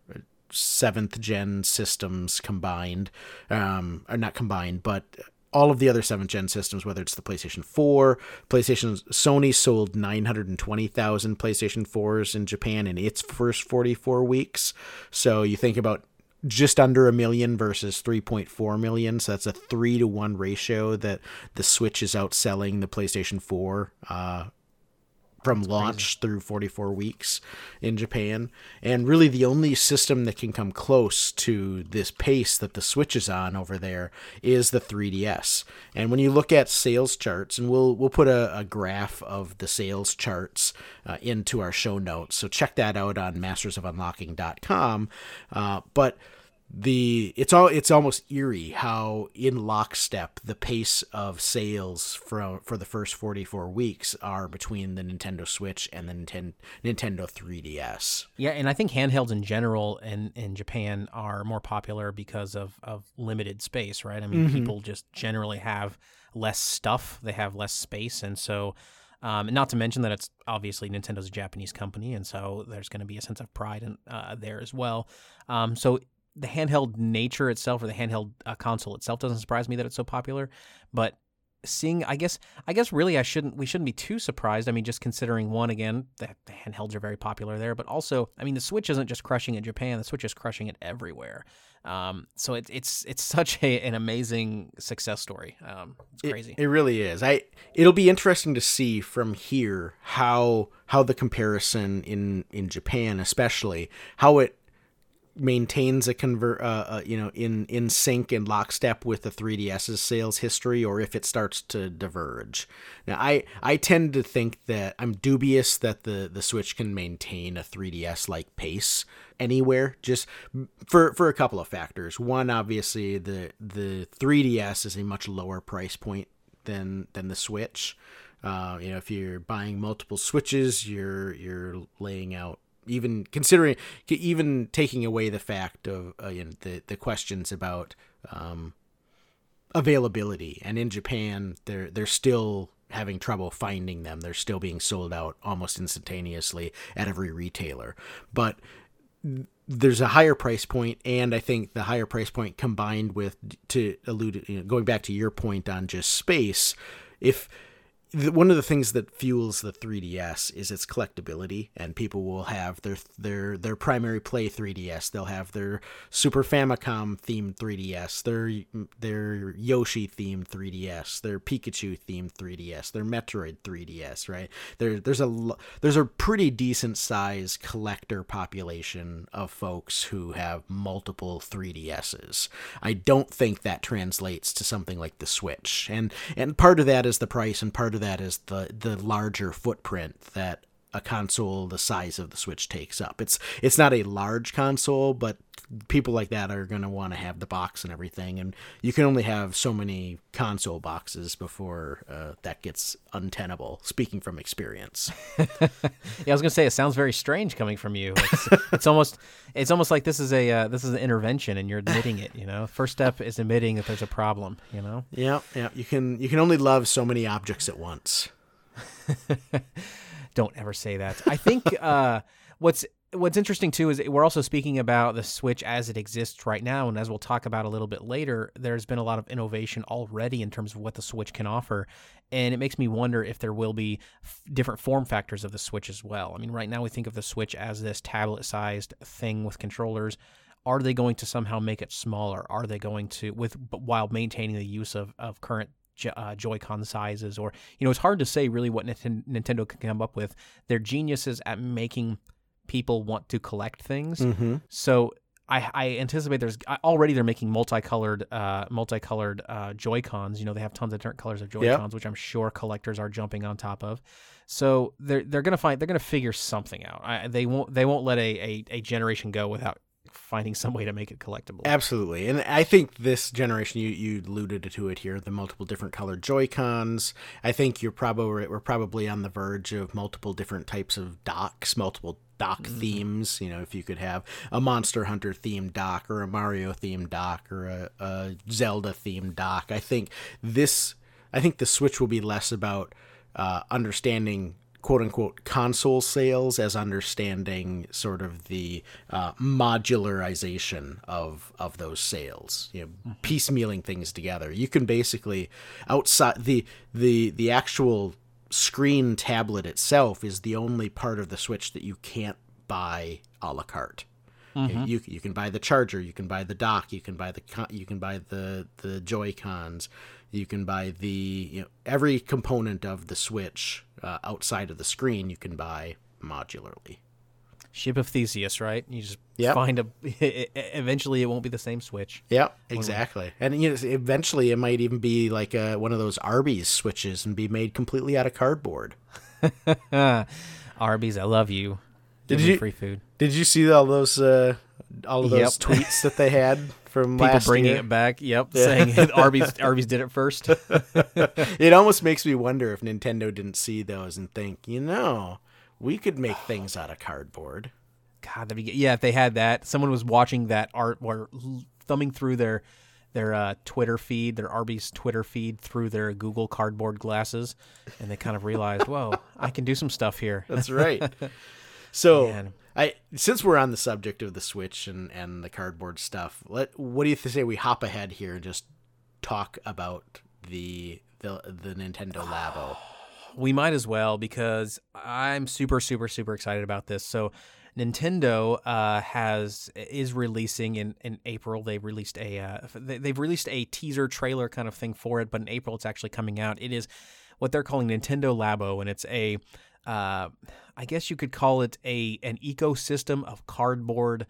seventh gen systems combined, um, or not combined, but all of the other seventh-gen systems, whether it's the PlayStation four, PlayStation, Sony sold nine hundred twenty thousand PlayStation fours in Japan in its first forty-four weeks. So you think about just under a million versus three point four million. So that's a three to one ratio that the Switch is outselling the PlayStation four uh, from that's launch crazy. Through forty-four weeks in Japan. And really the only system that can come close to this pace that the Switch is on over there is the three D S. And when you look at sales charts, and we'll we'll put a, a graph of the sales charts uh, into our show notes, so check that out on masters of unlocking dot com. Uh, but the it's all it's almost eerie how in lockstep the pace of sales from for the first forty-four weeks are between the Nintendo Switch and the Nintendo Nintendo three D S. Yeah, and I think handhelds in general in, in Japan are more popular because of, of limited space, right? I mean, mm-hmm. people just generally have less stuff, they have less space, and so um, not to mention that it's obviously Nintendo's a Japanese company, and so there's going to be a sense of pride in, uh, there as well. Um, so the handheld nature itself, or the handheld uh, console itself, doesn't surprise me that it's so popular. But seeing, I guess, I guess really, I shouldn't, we shouldn't be too surprised. I mean, just considering one again, the, the handhelds are very popular there, but also, I mean, the Switch isn't just crushing in Japan; the Switch is crushing it everywhere. Um, so it's it's it's such a, an amazing success story. Um, it's crazy. It, it really is. I it'll be interesting to see from here how how the comparison in in Japan, especially how it maintains a convert, uh, uh, you know, in, in sync and lockstep with the three D S's sales history, or if it starts to diverge. Now, I, I tend to think that I'm dubious that the, the Switch can maintain a three D S like pace anywhere, just for, for a couple of factors. One, obviously the, the three D S is a much lower price point than, than the Switch. Uh, you know, if you're buying multiple Switches, you're, you're laying out, even considering, even taking away the fact of uh, you know, the the questions about um, availability, and in Japan they're they're still having trouble finding them. They're still being sold out almost instantaneously at every retailer. But there's a higher price point, and I think the higher price point combined with to allude you know, going back to your point on just space, if. One of the things that fuels the three D S is its collectability, and people will have their their their primary play three D S. They'll have their Super Famicom themed three D S, their their Yoshi themed three D S, their Pikachu themed three D S, their Metroid three D S. Right there, there's a there's a pretty decent size collector population of folks who have multiple three D S's. I don't think that translates to something like the Switch, and and part of that is the price, and part of that is the the larger footprint that a console the size of the Switch takes up. It's it's not a large console, but people like that are going to want to have the box and everything, and you can only have so many console boxes before uh, that gets untenable, speaking from experience. Yeah, I was going to say, it sounds very strange coming from you. It's, it's almost it's almost like this is a uh, this is an intervention, and you're admitting it, you know? First step is admitting that there's a problem, you know? Yeah, yeah. You can you can only love so many objects at once. Don't ever say that. I think uh, what's what's interesting, too, is we're also speaking about the Switch as it exists right now. And as we'll talk about a little bit later, there's been a lot of innovation already in terms of what the Switch can offer. And it makes me wonder if there will be f- different form factors of the Switch as well. I mean, right now we think of the Switch as this tablet-sized thing with controllers. Are they going to somehow make it smaller? Are they going to, with while maintaining the use of, of current Uh, Joy-Con sizes, or you know, it's hard to say really what Nintendo can come up with. They're geniuses at making people want to collect things. Mm-hmm. So I, I anticipate there's already they're making multicolored, uh, multicolored uh, Joy-Cons. You know, they have tons of different colors of Joy-Cons, yep. which I'm sure collectors are jumping on top of. So they're they're gonna find they're gonna figure something out. I, they won't they won't let a, a, a generation go without finding some way to make it collectible. Absolutely. And I think this generation, you, you alluded to it here, the multiple different colored Joy-Cons. I think you're probably, we're probably on the verge of multiple different types of docks, multiple dock mm-hmm. themes. You know, if you could have a Monster Hunter themed dock or a Mario themed dock or a, a Zelda themed dock. I think this, I think the Switch will be less about uh, understanding quote-unquote console sales as understanding sort of the uh, modularization of of those sales, you know, piecemealing things together. You can basically outside the the the actual screen tablet itself is the only part of the Switch that you can't buy a la carte. Mm-hmm. You you can buy the charger, you can buy the dock, you can buy the you can buy the the Joy-Cons, you can buy the you know every component of the Switch uh, outside of the screen. You can buy modularly. Ship of Theseus, right? You just yep. find a. Eventually, it won't be the same Switch. Yeah, exactly. And you know, eventually, it might even be like a, one of those Arby's Switches and be made completely out of cardboard. Arby's, I love you. Did you free food? Did you see all those uh, all of those yep. tweets that they had from people last bringing year? It back? Yep, yeah. saying Arby's Arby's did it first. It almost makes me wonder if Nintendo didn't see those and think, you know, we could make things out of cardboard. God, that'd be, yeah, if they had that, someone was watching that art or thumbing through their their uh, Twitter feed, their Arby's Twitter feed through their Google Cardboard glasses, and they kind of realized, whoa, I can do some stuff here. That's right. So, Man. I since we're on the subject of the Switch and, and the cardboard stuff, let what do you say we hop ahead here and just talk about the the, the Nintendo Labo? We might as well, because I'm super super super excited about this. So, Nintendo uh, has is releasing in, in April. They released a uh, they, they've released a teaser trailer kind of thing for it, but in April it's actually coming out. It is what they're calling Nintendo Labo, and it's a Uh, I guess you could call it a an ecosystem of cardboard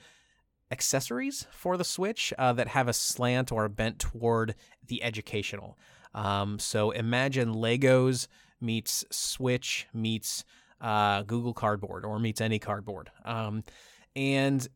accessories for the Switch uh, that have a slant or a bent toward the educational. Um, so imagine Legos meets Switch meets uh, Google Cardboard or meets any cardboard. Um, and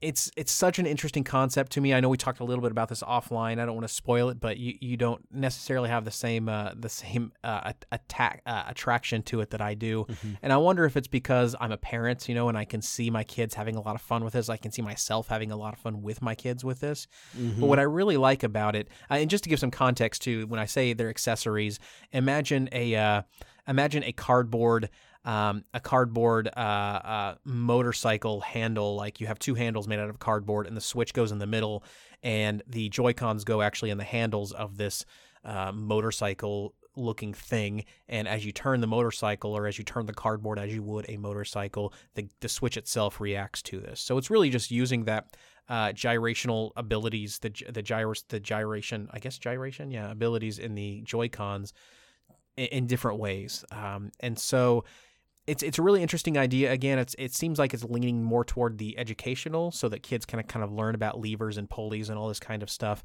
it's it's such an interesting concept to me. I know we talked a little bit about this offline. I don't want to spoil it, but you, you don't necessarily have the same uh, the same uh, attack uh, attraction to it that I do. Mm-hmm. And I wonder if it's because I'm a parent, you know, and I can see my kids having a lot of fun with this. I can see myself having a lot of fun with my kids with this. Mm-hmm. But what I really like about it, and just to give some context to when I say they're accessories, imagine a uh, imagine a cardboard. Um, a cardboard uh, uh, motorcycle handle, like you have two handles made out of cardboard, and the Switch goes in the middle, and the Joy-Cons go actually in the handles of this uh, motorcycle-looking thing. And as you turn the motorcycle, or as you turn the cardboard as you would a motorcycle, the, the Switch itself reacts to this. So it's really just using that uh, gyrational abilities, the the gyros, the gyration, I guess gyration, yeah, abilities in the Joy-Cons in, in different ways. Um, and so. It's it's a really interesting idea. Again, it's it seems like it's leaning more toward the educational, so that kids kind of kind of learn about levers and pulleys and all this kind of stuff.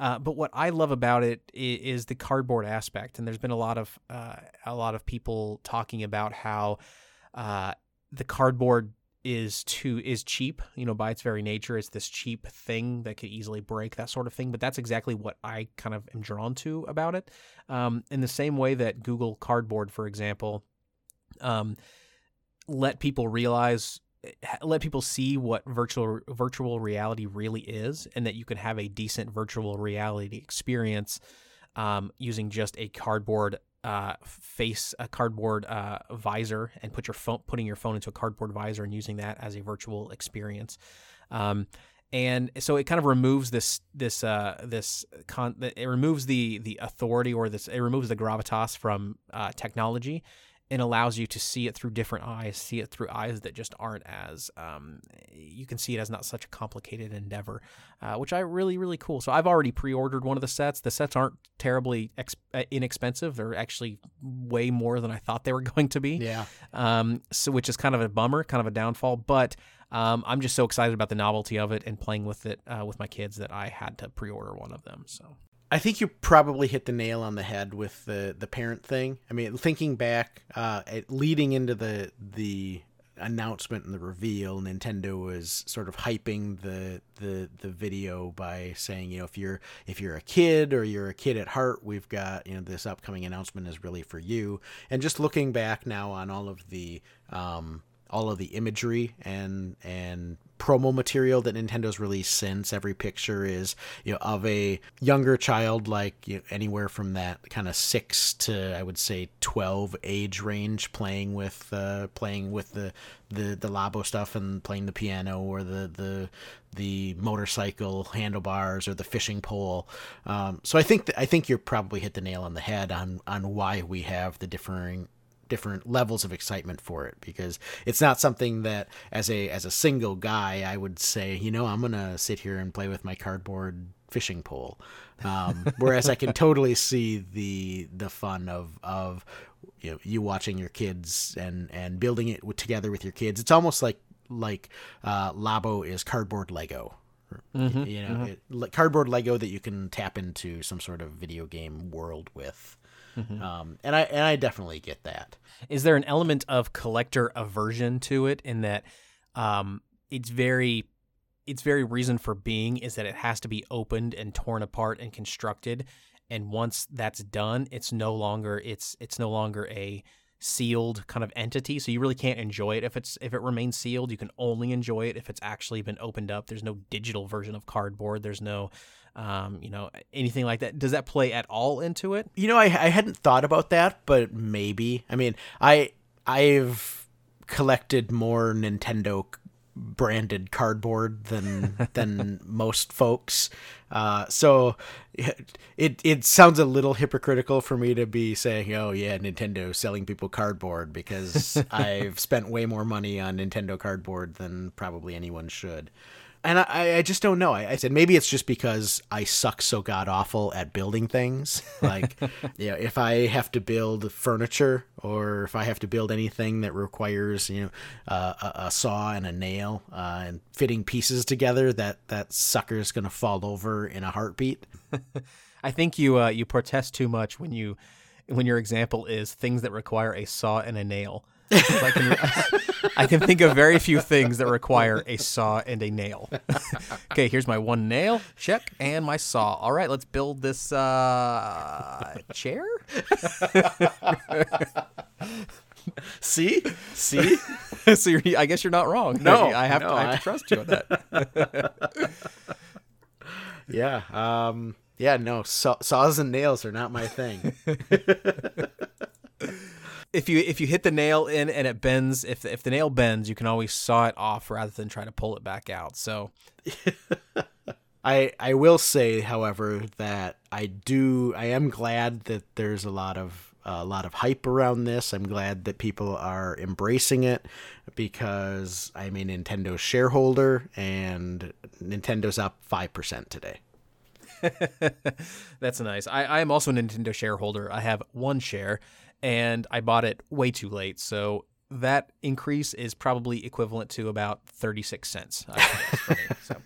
Uh, but what I love about it is, is the cardboard aspect. And there's been a lot of uh, a lot of people talking about how uh, the cardboard is too is cheap. You know, by its very nature, it's this cheap thing that could easily break, that sort of thing. But that's exactly what I kind of am drawn to about it. Um, in the same way that Google Cardboard, for example. Um, let people realize, let people see what virtual virtual reality really is, and that you can have a decent virtual reality experience um, using just a cardboard uh, face, a cardboard uh, visor, and put your phone, putting your phone into a cardboard visor and using that as a virtual experience. Um, and so it kind of removes this this uh, this con- it removes the the authority or this it removes the gravitas from uh, technology. and allows you to see it through different eyes, see it through eyes that just aren't as, um, you can see it as not such a complicated endeavor, uh, which I really, really cool. So I've already pre-ordered one of the sets. The sets aren't terribly ex- inexpensive. They're actually way more than I thought they were going to be. Yeah. Um, so, which is kind of a bummer, kind of a downfall, but um, I'm just so excited about the novelty of it and playing with it uh, with my kids that I had to pre-order one of them. So I think you probably hit the nail on the head with the, the parent thing. I mean, thinking back, uh, at leading into the the announcement and the reveal, Nintendo was sort of hyping the the the video by saying, you know, if you're if you're a kid or you're a kid at heart, we've got, you know, this upcoming announcement is really for you. And just looking back now on all of the um, all of the imagery and and. promo material that Nintendo's released since, every picture is, you know, of a younger child, like, you know, anywhere from that kind of six to I would say twelve age range, playing with uh, playing with the, the the Labo stuff and playing the piano or the the the motorcycle handlebars or the fishing pole. Um, so I think that, I think you're probably hit the nail on the head on on why we have the differing. different levels of excitement for it, because it's not something that as a as a single guy I would say, you know, I'm gonna sit here and play with my cardboard fishing pole, um whereas I can totally see the the fun of of you know, you watching your kids and and building it together with your kids. It's almost like like uh Labo is cardboard Lego. Mm-hmm, you know, mm-hmm. it, cardboard Lego that you can tap into some sort of video game world with. Mm-hmm. Um, and I and I definitely get that. Is there an element of collector aversion to it in that um, it's very, it's very reason for being is that it has to be opened and torn apart and constructed, and once that's done, it's no longer it's it's no longer a sealed kind of entity. So you really can't enjoy it if it's if it remains sealed. You can only enjoy it if it's actually been opened up. There's no digital version of cardboard. There's no um you know, anything like that. Does that play at all into it? You know, I, I hadn't thought about that, but maybe. I mean, I I've collected more Nintendo branded cardboard than than most folks, uh so it it sounds a little hypocritical for me to be saying, oh yeah, Nintendo selling people cardboard, because I've spent way more money on Nintendo cardboard than probably anyone should. And I, I just don't know. I, I said maybe it's just because I suck so god awful at building things. Like, you know, if I have to build furniture or if I have to build anything that requires, you know, uh, a, a saw and a nail uh, and fitting pieces together, that that sucker's gonna fall over in a heartbeat. I think you uh, you protest too much when you when your example is things that require a saw and a nail. I can, I can think of very few things that require a saw and a nail. Okay, here's my one nail, check, and my saw. All right, let's build this uh, chair. See? See? So you're, I guess you're not wrong. No. I have, no, to, I have I... to trust you on that. Yeah. Um, yeah, no, saw, saws and nails are not my thing. If you if you hit the nail in and it bends, if the, if the nail bends, you can always saw it off rather than try to pull it back out. So, I I will say, however, that I do I am glad that there's a lot of uh, a lot of hype around this. I'm glad that people are embracing it, because I'm a Nintendo shareholder and Nintendo's up five percent today. That's nice. I, I am also a Nintendo shareholder. I have one share. And I bought it way too late, so that increase is probably equivalent to about thirty-six cents. I think, so.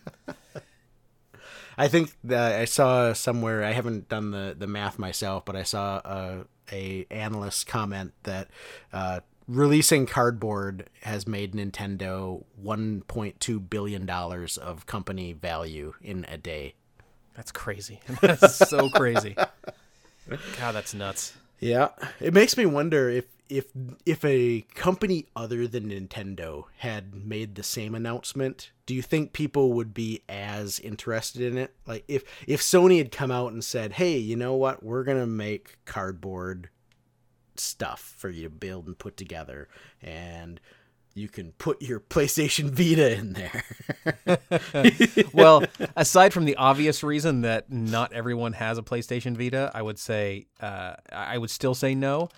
I think that I saw somewhere, I haven't done the, the math myself, but I saw a, a analyst comment that uh, releasing cardboard has made Nintendo one point two billion dollars of company value in a day. That's crazy. That's so crazy. God, that's nuts. Yeah, it makes me wonder if if if a company other than Nintendo had made the same announcement, do you think people would be as interested in it? Like if if Sony had come out and said, "Hey, you know what? We're going to make cardboard stuff for you to build and put together, and you can put your PlayStation Vita in there." Well, aside from the obvious reason that not everyone has a PlayStation Vita, I would say uh, I would still say no,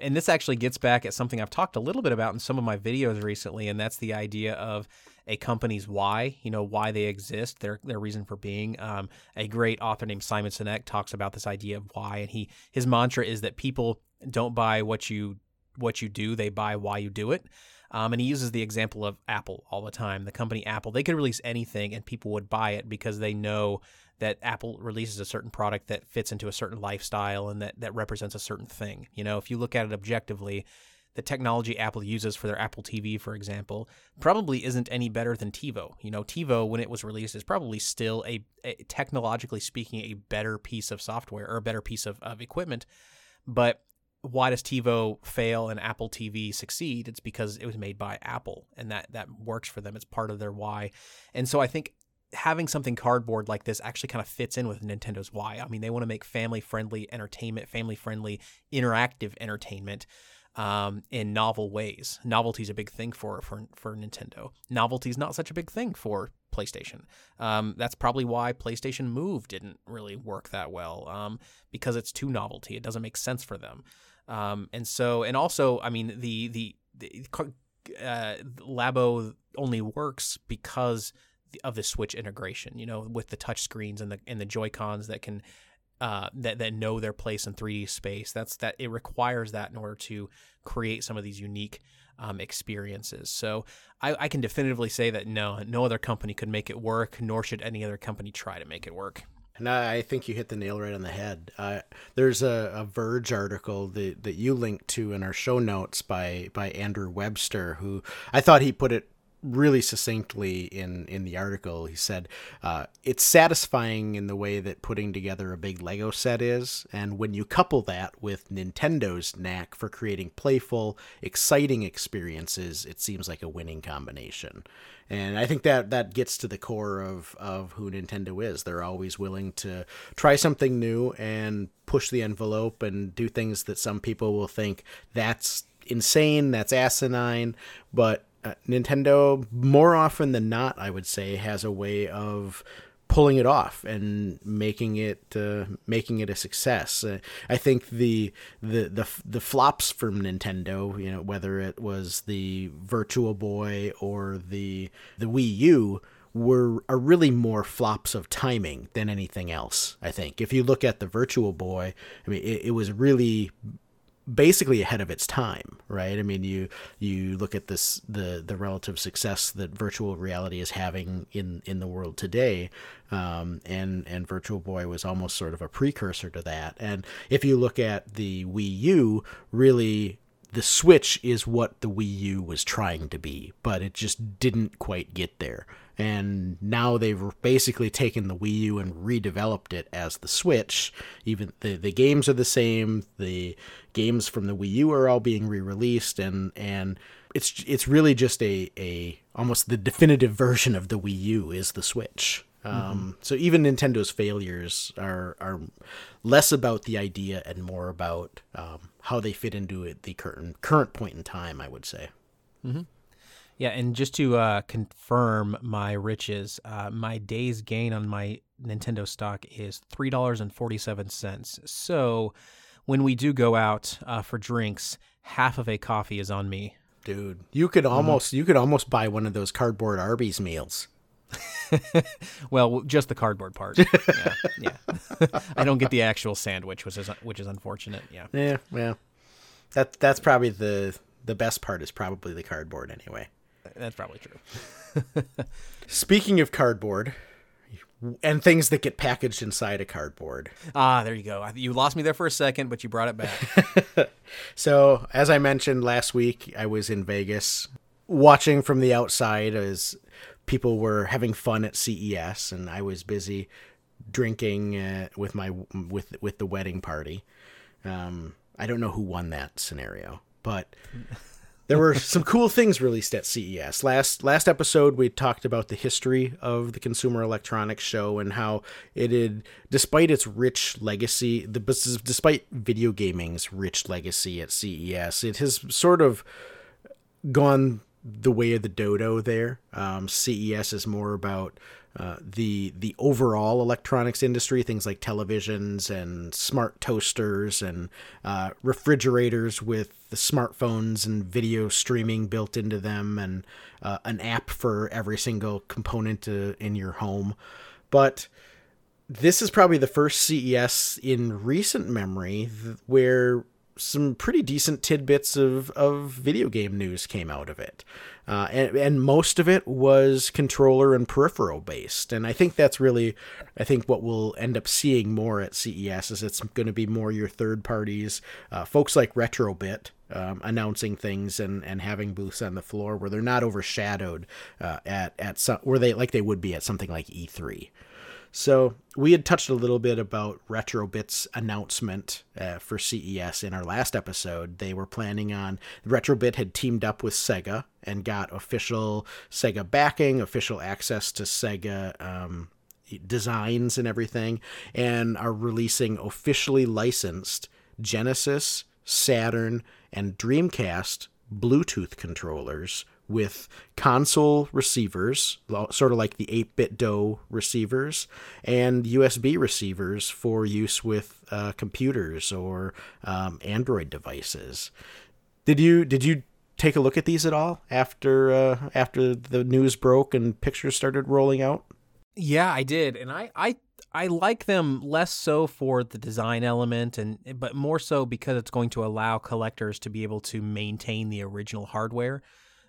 and this actually gets back at something I've talked a little bit about in some of my videos recently, and that's the idea of a company's why, you know, why they exist, their their reason for being. Um, a great author named Simon Sinek talks about this idea of why, and he his mantra is that people don't buy what you what you do, they buy why you do it. Um, and he uses the example of Apple all the time. The company Apple, they could release anything and people would buy it because they know that Apple releases a certain product that fits into a certain lifestyle and that, that represents a certain thing. You know, if you look at it objectively, the technology Apple uses for their Apple T V, for example, probably isn't any better than TiVo. You know, TiVo, when it was released, is probably still, a, a technologically speaking, a better piece of software or a better piece of, of equipment. But why does TiVo fail and Apple T V succeed? It's because it was made by Apple, and that, that works for them. It's part of their why. And so I think having something cardboard like this actually kind of fits in with Nintendo's why. I mean, they want to make family-friendly entertainment, family-friendly interactive entertainment um, in novel ways. Novelty's a big thing for, for, for Nintendo. Novelty's not such a big thing for PlayStation. Um, that's probably why PlayStation Move didn't really work that well, um, because it's too novelty. It doesn't make sense for them. Um, and so, and also, I mean, the, the, the, uh, Labo only works because of the Switch integration, you know, with the touch screens and the, and the Joy-Cons that can, uh, that, that know their place in three D space. That's that it requires that in order to create some of these unique, um, experiences. So I, I can definitively say that no, no other company could make it work, nor should any other company try to make it work. And I think you hit the nail right on the head. Uh, there's a, a Verge article that, that you linked to in our show notes by, by Andrew Webster, who I thought he put it really succinctly in, in the article. He said, uh, it's satisfying in the way that putting together a big Lego set is. And when you couple that with Nintendo's knack for creating playful, exciting experiences, it seems like a winning combination. And I think that, that gets to the core of, of who Nintendo is. They're always willing to try something new and push the envelope and do things that some people will think that's insane, that's asinine, but Uh, Nintendo, more often than not, I would say, has a way of pulling it off and making it uh, making it a success. Uh, I think the, the the the flops from Nintendo, you know, whether it was the Virtual Boy or the the Wii U, were are really more flops of timing than anything else. I think if you look at the Virtual Boy, I mean, it, it was really basically ahead of its time, right? I mean, you you look at this the the relative success that virtual reality is having in in the world today, um, and and Virtual Boy was almost sort of a precursor to that. And if you look at the Wii U, really the Switch is what the Wii U was trying to be, but it just didn't quite get there. And now they've basically taken the Wii U and redeveloped it as the Switch. Even the, the games are the same. The games from the Wii U are all being re-released, and and it's it's really just a a almost the definitive version of the Wii U is the Switch. Mm-hmm. Um, so even Nintendo's failures are are less about the idea and more about um, how they fit into it, the current current point in time, I would say. Mm-hmm. Yeah, and just to uh, confirm my riches, uh, my day's gain on my Nintendo stock is three dollars and forty-seven cents. So when we do go out uh, for drinks, half of a coffee is on me. Dude, you could almost mm-hmm. you could almost buy one of those cardboard Arby's meals. Well, just the cardboard part. Yeah, yeah. I don't get the actual sandwich, which is which is unfortunate. Yeah, yeah, well, that that's probably the the best part is probably the cardboard anyway. That's probably true. Speaking of cardboard and things that get packaged inside a cardboard. Ah, there you go. You lost me there for a second, but you brought it back. So, as I mentioned last week, I was in Vegas watching from the outside as people were having fun at C E S, and I was busy drinking uh, with my with with the wedding party. Um, I don't know who won that scenario, but there were some cool things released at C E S. Last last episode, we talked about the history of the Consumer Electronics Show and how it had, despite its rich legacy, the despite video gaming's rich legacy at C E S, it has sort of gone the way of the dodo there. Um, C E S is more about uh, the the overall electronics industry, things like televisions and smart toasters and uh, refrigerators with the smartphones and video streaming built into them, and uh, an app for every single component uh, in your home. But this is probably the first C E S in recent memory th- where some pretty decent tidbits of, of video game news came out of it. Uh, and, and most of it was controller and peripheral based. And I think that's really, I think what we'll end up seeing more at C E S is it's going to be more your third parties, uh, folks like Retrobit, um, announcing things and, and having booths on the floor where they're not overshadowed, uh, at, at some, where they, like they would be at something like E three. So we had touched a little bit about Retrobit's announcement uh, for C E S in our last episode. They were planning on, Retrobit had teamed up with Sega and got official Sega backing, official access to Sega um, designs and everything, and are releasing officially licensed Genesis, Saturn, and Dreamcast Bluetooth controllers with console receivers, sort of like the eight-bit D O receivers, and U S B receivers for use with uh, computers or um, Android devices. Did you did you take a look at these at all after uh, after the news broke and pictures started rolling out? Yeah, I did, and I I I like them less so for the design element, and but more so because it's going to allow collectors to be able to maintain the original hardware.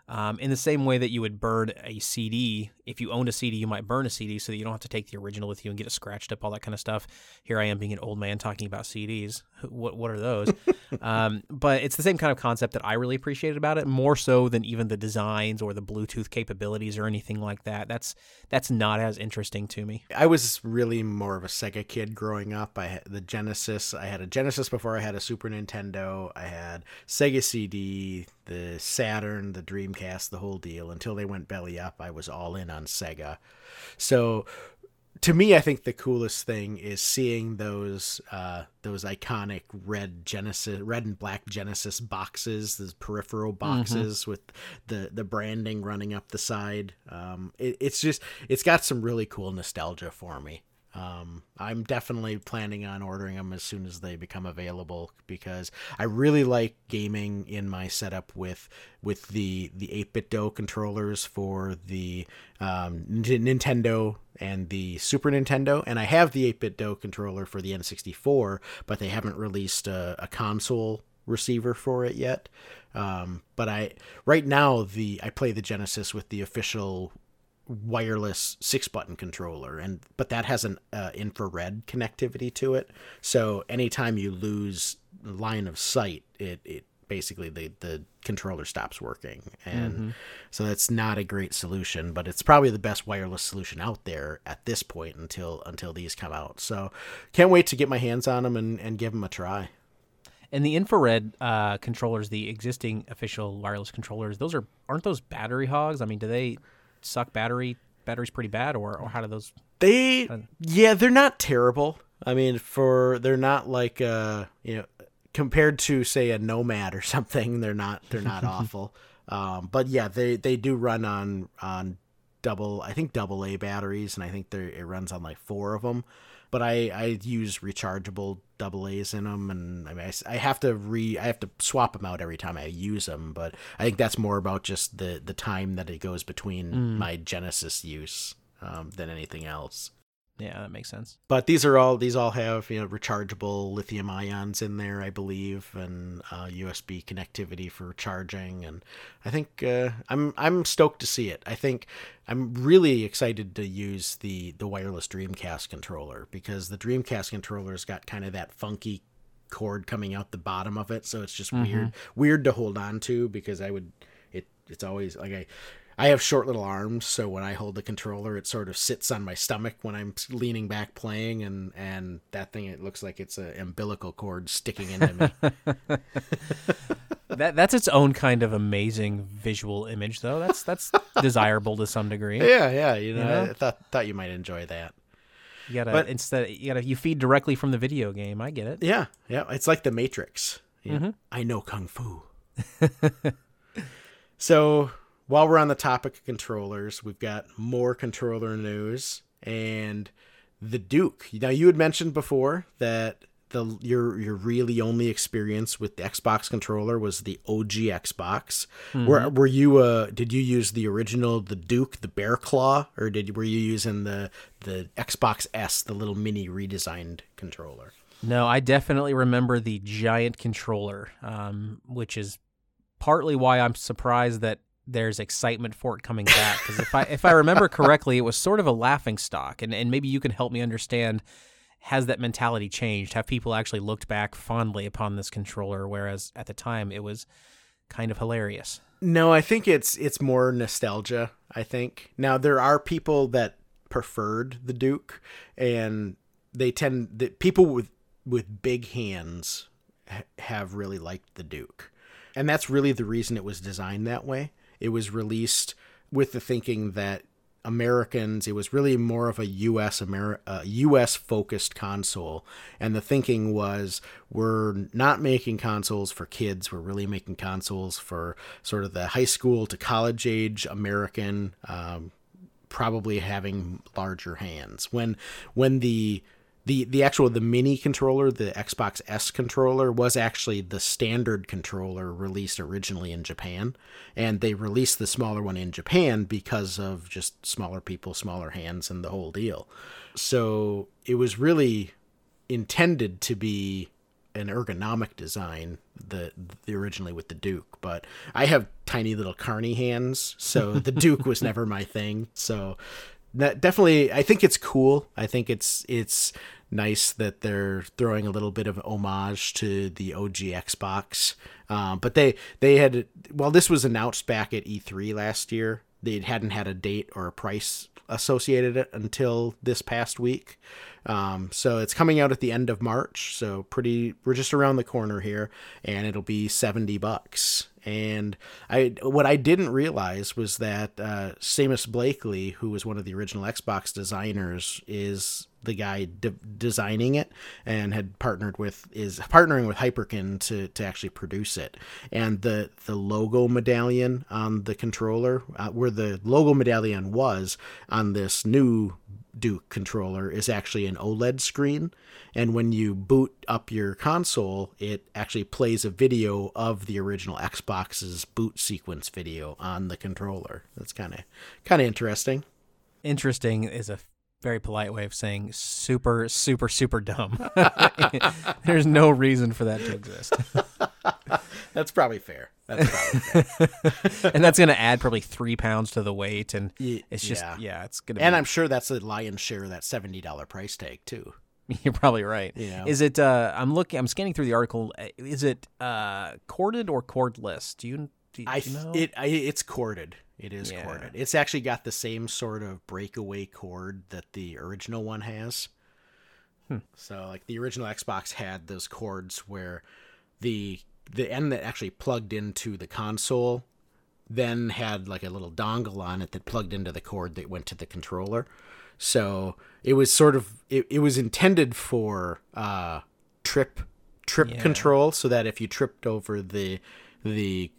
Um, in the same way that you would burn a C D, if you owned a C D, you might burn a C D so that you don't have to take the original with you and get it scratched up, all that kind of stuff. Here I am being an old man talking about C Ds. What what are those? um, but it's the same kind of concept that I really appreciated about it, more so than even the designs or the Bluetooth capabilities or anything like that. That's that's not as interesting to me. I was really more of a Sega kid growing up. I had the Genesis. I had a Genesis before I had a Super Nintendo. I had Sega C D, the Saturn, the Dreamcast, the whole deal. Until they went belly up, I was all in on Sega. So to me, I think the coolest thing is seeing those uh, those iconic red Genesis, red and black Genesis boxes, those peripheral boxes mm-hmm. with the, the branding running up the side. Um, it, it's just, it's got some really cool nostalgia for me. Um, I'm definitely planning on ordering them as soon as they become available because I really like gaming in my setup with with the the eight-bit D O controllers for the um, Nintendo and the Super Nintendo, and I have the eight-bit D O controller for the N sixty-four, but they haven't released a, a console receiver for it yet. Um, but I right now the I play the Genesis with the official wireless six button controller, and but that has an uh, infrared connectivity to it, so anytime you lose line of sight, it it basically the the controller stops working, and mm-hmm. so that's not a great solution, but it's probably the best wireless solution out there at this point until until these come out. So can't wait to get my hands on them and, and give them a try. And the infrared uh controllers, the existing official wireless controllers, those are aren't those battery hogs? I mean, do they suck battery batteries pretty bad, or or how do those they uh, yeah they're not terrible. I mean, for they're not like uh you know, compared to say a Nomad or something, they're not they're not awful. Um but yeah, they they do run on on double I think double A batteries, and I think they it runs on like four of them, but I I use rechargeable double A's in them, and I mean, I, I have to re I have to swap them out every time I use them, but I think that's more about just the the time that it goes between mm. my Genesis use um, than anything else. Yeah, that makes sense. But these are all these all have, you know, rechargeable lithium ions in there, I believe, and uh, U S B connectivity for charging. And I think uh, I'm I'm stoked to see it. I think I'm really excited to use the the wireless Dreamcast controller because the Dreamcast controller's got kind of that funky cord coming out the bottom of it, so it's just mm-hmm. weird weird to hold on to because I would it it's always like I. I have short little arms, so when I hold the controller, it sort of sits on my stomach when I'm leaning back playing, and, and that thing, it looks like it's an umbilical cord sticking into me. that That's its own kind of amazing visual image, though. That's that's desirable to some degree. Yeah, yeah. You know, you know? I thought, thought you might enjoy that. You gotta but, instead, you gotta you feed directly from the video game. I get it. Yeah, yeah. It's like the Matrix. Yeah. Mm-hmm. I know Kung Fu. So while we're on the topic of controllers, we've got more controller news. And the Duke. Now, you had mentioned before that the your your really only experience with the Xbox controller was the O G Xbox. Mm-hmm. Were were you uh did you use the original, the Duke, the Bear Claw, or did were you using the the Xbox S, the little mini redesigned controller? No, I definitely remember the giant controller, um, which is partly why I'm surprised that there's excitement for it coming back. Because if I if I remember correctly, it was sort of a laughing stock, and and maybe you can help me understand. Has that mentality changed? Have people actually looked back fondly upon this controller, whereas at the time it was kind of hilarious? No, I think it's it's more nostalgia, I think. Now, there are people that preferred the Duke, and they tend the people with with big hands ha- have really liked the Duke. And that's really the reason it was designed that way. It was released with the thinking that Americans, it was really more of a U S Ameri- uh, U S focused console. And the thinking was, we're not making consoles for kids. We're really making consoles for sort of the high school to college age American, um, probably having larger hands. When, when the, the, the actual, the mini controller, the Xbox S controller was actually the standard controller released originally in Japan. And they released the smaller one in Japan because of just smaller people, smaller hands, and the whole deal. So it was really intended to be an ergonomic design, the, the originally with the Duke, but I have tiny little carny hands. So the Duke was never my thing. So that definitely, I think it's cool. I think it's, it's nice that they're throwing a little bit of homage to the O G Xbox. Um, but they, they had, while this was announced back at E three last year, they hadn't had a date or a price associated it until this past week. Um, so it's coming out at the end of March. So pretty, we're just around the corner here, and it'll be seventy bucks. And I, what I didn't realize was that uh, Seamus Blakely, who was one of the original Xbox designers, is the guy de- designing it and had partnered with is partnering with HyperScan to to actually produce it. And the the logo medallion on the controller, uh, where the logo medallion was on this new Duke controller, is actually an OLED screen, and when you boot up your console, it actually plays a video of the original Xbox's boot sequence video on the controller. That's kind of kind of interesting. Interesting is a very polite way of saying super, super, super dumb. There's no reason for that to exist. That's probably fair. That's probably fair. And that's going to add probably three pounds to the weight. And it's just, yeah, yeah it's going to be. And I'm sure that's the lion's share of that seventy dollars price tag, too. You're probably right. You know? Is it, uh, I'm looking, I'm scanning through the article. Is it uh, corded or cordless? Do you, do you I, know? It, I, it's corded. It is yeah. corded. It's actually got the same sort of breakaway cord that the original one has. Hmm. So, like, the original Xbox had those cords where the the end that actually plugged into the console then had, like, a little dongle on it that plugged into the cord that went to the controller. So it was sort of it, it was intended for uh, trip trip yeah. control, so that if you tripped over the the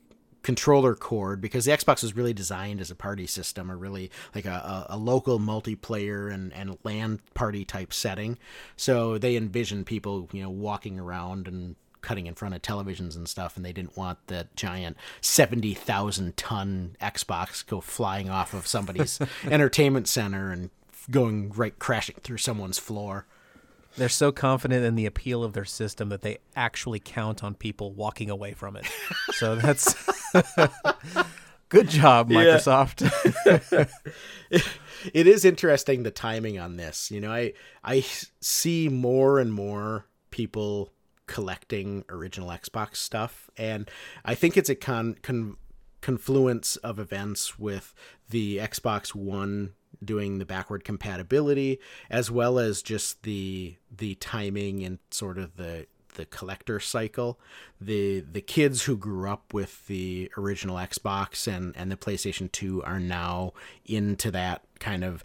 controller cord, because the Xbox was really designed as a party system, or really like a, a, a local multiplayer and, and LAN party type setting. So they envisioned people, you know, walking around and cutting in front of televisions and stuff, and they didn't want that giant seventy thousand ton Xbox go flying off of somebody's entertainment center and going right crashing through someone's floor. They're so confident in the appeal of their system that they actually count on people walking away from it. So that's good job, Microsoft. Yeah. it, it is interesting, the timing on this. You know, I I see more and more people collecting original Xbox stuff, and I think it's a con, con confluence of events with the Xbox One doing the backward compatibility, as well as just the the timing and sort of the the collector cycle. The the kids who grew up with the original Xbox and and the PlayStation two are now into that kind of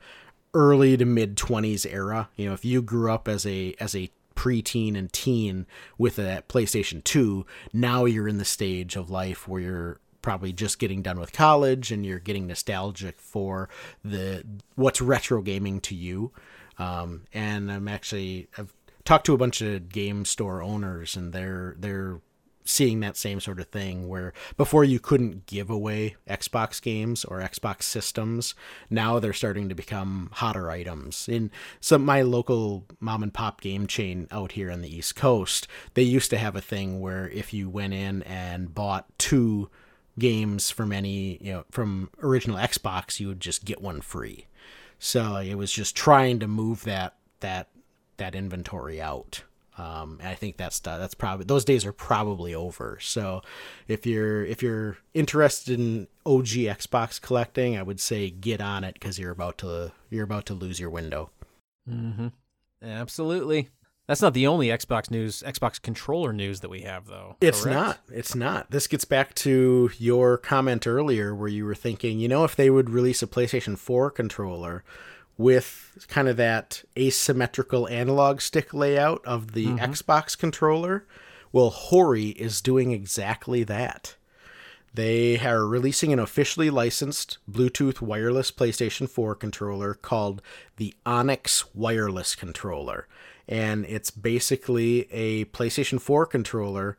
early to mid twenties era. You know, if you grew up as a as a preteen and teen with a PlayStation two, now you're in the stage of life where you're probably just getting done with college and you're getting nostalgic for the what's retro gaming to you. Um, and I'm actually I've talked to a bunch of game store owners, and they're they're seeing that same sort of thing where before you couldn't give away Xbox games or Xbox systems. Now they're starting to become hotter items. In some my local mom and pop game chain out here on the East Coast, they used to have a thing where if you went in and bought two games from any, you know, from original Xbox, you would just get one free. So it was just trying to move that, that, that inventory out. Um, and I think that's, that's probably, those days are probably over. So if you're, if you're interested in O G Xbox collecting, I would say get on it, 'cause you're about to, you're about to lose your window. Mm-hmm. Absolutely. That's not the only Xbox news, Xbox controller news that we have, though. It's correct? not. It's not. This gets back to your comment earlier where you were thinking, you know, if they would release a PlayStation four controller with kind of that asymmetrical analog stick layout of the mm-hmm. Xbox controller, well, Hori is doing exactly that. They are releasing an officially licensed Bluetooth wireless PlayStation four controller called the Onyx Wireless Controller. And it's basically a PlayStation four controller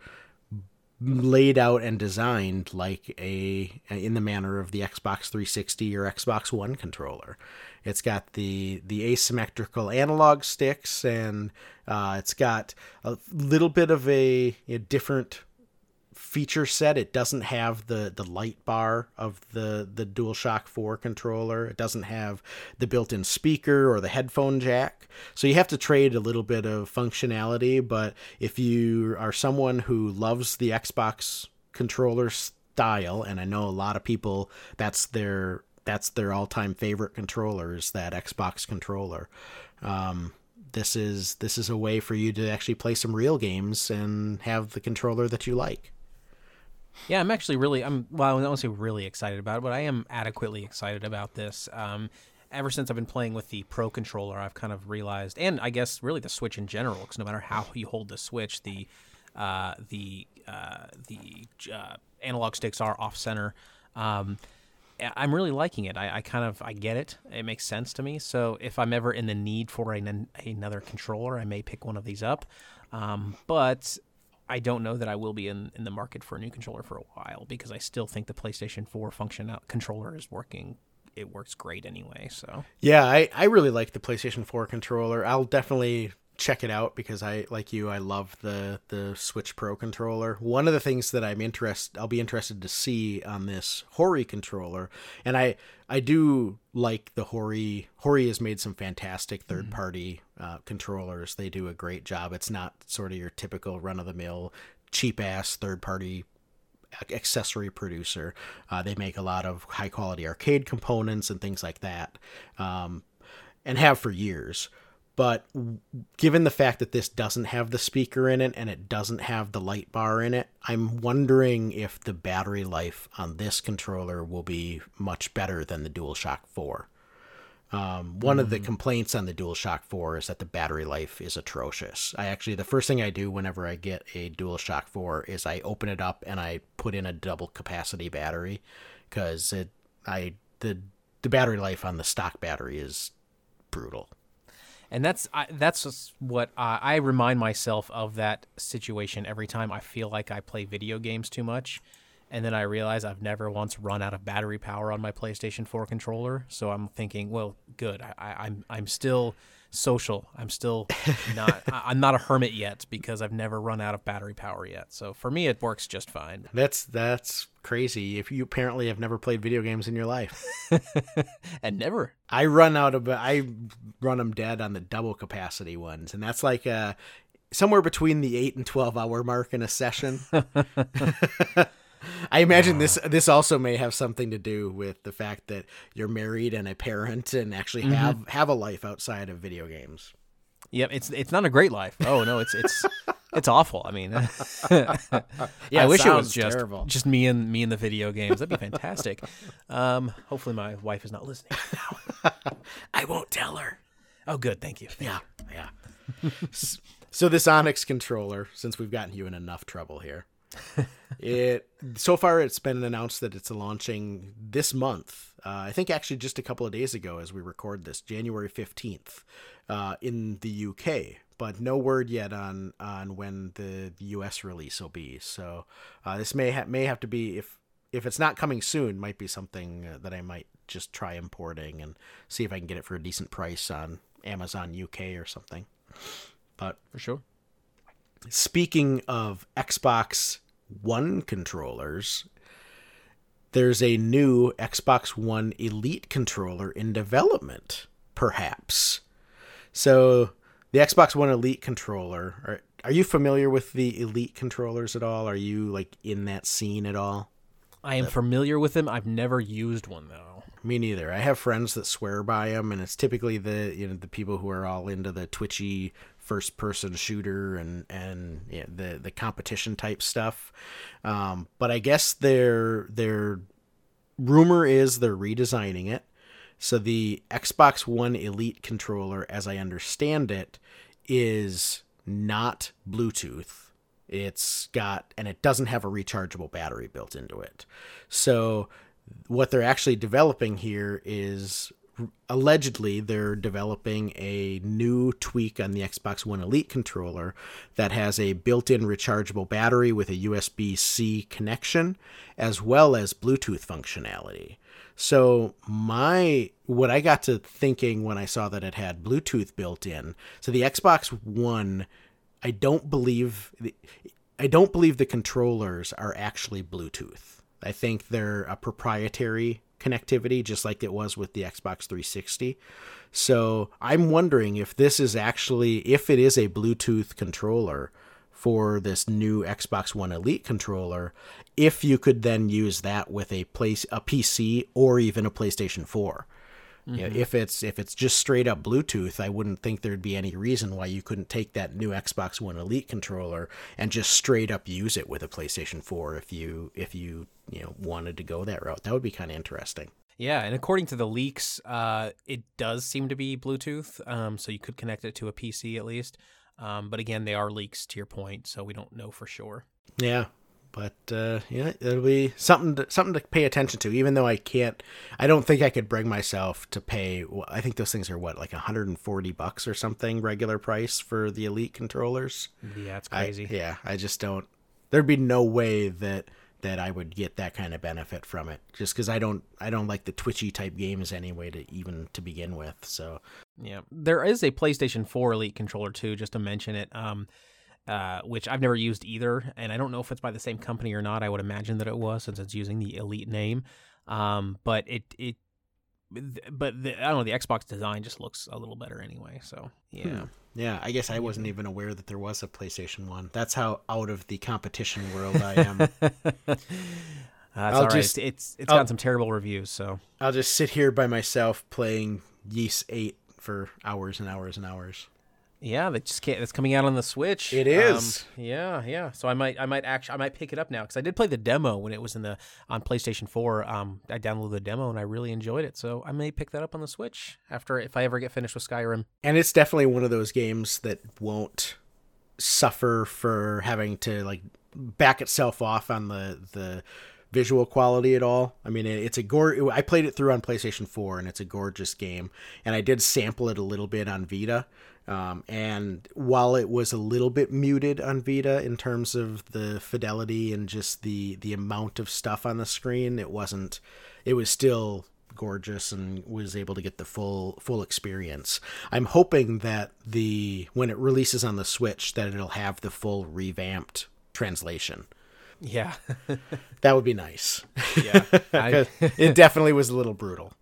laid out and designed like a in the manner of the Xbox three sixty or Xbox One controller. It's got the the asymmetrical analog sticks, and uh, it's got a little bit of a, a different feature set. It doesn't have the the light bar of the the DualShock four controller. It doesn't have the built-in speaker or the headphone jack, so you have to trade a little bit of functionality. But if you are someone who loves the Xbox controller style, and I know a lot of people, that's their that's their all-time favorite controller is that Xbox controller. um this is this is a way for you to actually play some real games and have the controller that you like. Yeah, I'm actually really, I'm, well, I don't want to say really excited about it, but I am adequately excited about this. Um, ever since I've been playing with the Pro Controller, I've kind of realized, and I guess really the Switch in general, because no matter how you hold the Switch, the uh, the uh, the uh, analog sticks are off center. Um, I'm really liking it. I, I kind of, I get it. It makes sense to me. So if I'm ever in the need for an, another controller, I may pick one of these up. Um, but I don't know that I will be in, in the market for a new controller for a while, because I still think the PlayStation four function out controller is working. It works great anyway. So yeah, I, I really like the PlayStation four controller. I'll definitely check it out, because I, like you, I love the, the Switch Pro controller. One of the things that I'm interested, I'll be interested to see on this Hori controller. And I, I do like the Hori. Hori has made some fantastic third party uh, controllers. They do a great job. It's not sort of your typical run of the mill cheap ass third party accessory producer. Uh, they make a lot of high quality arcade components and things like that. Um, and have for years. But given the fact that this doesn't have the speaker in it and it doesn't have the light bar in it, I'm wondering if the battery life on this controller will be much better than the DualShock four. Um, one mm-hmm. of the complaints on the DualShock four is that the battery life is atrocious. I actually, the first thing I do whenever I get a DualShock four is I open it up and I put in a double capacity battery, because it, I, the, the battery life on the stock battery is brutal. And that's I, that's what I, I remind myself of that situation every time I feel like I play video games too much. And then I realize I've never once run out of battery power on my PlayStation four controller. So I'm thinking, well, good. I, I, I'm I'm still social. I'm still not I, I'm not a hermit yet, because I've never run out of battery power yet. So for me, it works just fine. That's that's crazy. If you apparently have never played video games in your life, and never, I run out of I run them dead on the double capacity ones, and that's like uh somewhere between the eight and twelve hour mark in a session. I imagine uh, this this also may have something to do with the fact that you're married and a parent and actually have, mm-hmm. have a life outside of video games. Yep, yeah, it's it's not a great life. Oh no, it's it's it's awful. I mean, yeah, I wish it was just terrible. just me and me and the video games. That'd be fantastic. Um, hopefully my wife is not listening now. I won't tell her. Oh, good, thank you. Thank yeah, you. yeah. So this Onyx controller, since we've gotten you in enough trouble here. It so far it's been announced that it's launching this month. Uh, I think actually just a couple of days ago as we record this, January fifteenth, uh, in the U K. But no word yet on on when the U S release will be. So uh, this may ha- may have to be, if if it's not coming soon, might be something that I might just try importing and see if I can get it for a decent price on Amazon U K or something. But for sure. Speaking of Xbox One controllers, there's a new Xbox One Elite controller in development, perhaps. So the Xbox One Elite controller, are, are you familiar with the Elite controllers at all? Are you like in that scene at all? I am the, familiar with them. I've never used one though. Me neither. I have friends that swear by them, and it's typically the, you know, the people who are all into the twitchy first person shooter and, and yeah, the, the competition type stuff. Um, but I guess their, their rumor is they're redesigning it. So the Xbox One Elite controller, as I understand it, is not Bluetooth. It's got, and it doesn't have a rechargeable battery built into it. So what they're actually developing here is, allegedly they're developing a new tweak on the Xbox One Elite controller that has a built-in rechargeable battery with a U S B-C connection, as well as Bluetooth functionality. So my, what I got to thinking when I saw that it had Bluetooth built in, so the Xbox One, I don't believe, I don't believe the controllers are actually Bluetooth. I think they're a proprietary connectivity, just like it was with the Xbox three sixty. So I'm wondering if this is actually, if it is a Bluetooth controller for this new Xbox One Elite controller, if you could then use that with a place, a P C or even a PlayStation four. Mm-hmm. You know, if it's, if it's just straight up Bluetooth, I wouldn't think there'd be any reason why you couldn't take that new Xbox One Elite controller and just straight up use it with a PlayStation four. If you, if you, you know, wanted to go that route, that would be kind of interesting. Yeah. And according to the leaks, uh, it does seem to be Bluetooth. Um, so you could connect it to a P C at least. Um, but again, they are leaks to your point. So we don't know for sure. Yeah. But uh, yeah, it'll be something to, something to pay attention to, even though I can't, I don't think I could bring myself to pay, I think those things are what, like one hundred forty bucks or something, regular price for the Elite controllers. Yeah, it's crazy. I, yeah, I just don't, there'd be no way that, that I would get that kind of benefit from it, just because I don't, I don't like the twitchy type games anyway to even to begin with, so. Yeah, there is a PlayStation four Elite controller too, just to mention it. Um Uh, which I've never used either, and I don't know if it's by the same company or not. I would imagine that it was, since it's using the Elite name. Um, but it it, but the, I don't know. The Xbox design just looks a little better anyway. So yeah, hmm. yeah. I guess I wasn't even aware that there was a PlayStation One. That's how out of the competition world I am. uh, it's I'll all just, right. It's it's got some terrible reviews. So I'll just sit here by myself playing Yeast eight for hours and hours and hours. Yeah, that just can't, that's coming out on the Switch. It is. Um, yeah, yeah. So I might, I might actually, I might pick it up now because I did play the demo when it was in the on PlayStation four. Um, I downloaded the demo and I really enjoyed it. So I may pick that up on the Switch after, if I ever get finished with Skyrim. And it's definitely one of those games that won't suffer for having to like back itself off on the the visual quality at all. I mean, it's a gore. I played it through on PlayStation four and it's a gorgeous game. And I did sample it a little bit on Vita. Um, and while it was a little bit muted on Vita in terms of the fidelity and just the, the amount of stuff on the screen, it wasn't, it was still gorgeous and was able to get the full, full experience. I'm hoping that the, when it releases on the Switch, that it'll have the full revamped translation. Yeah. That would be nice. Yeah. I... It definitely was a little brutal.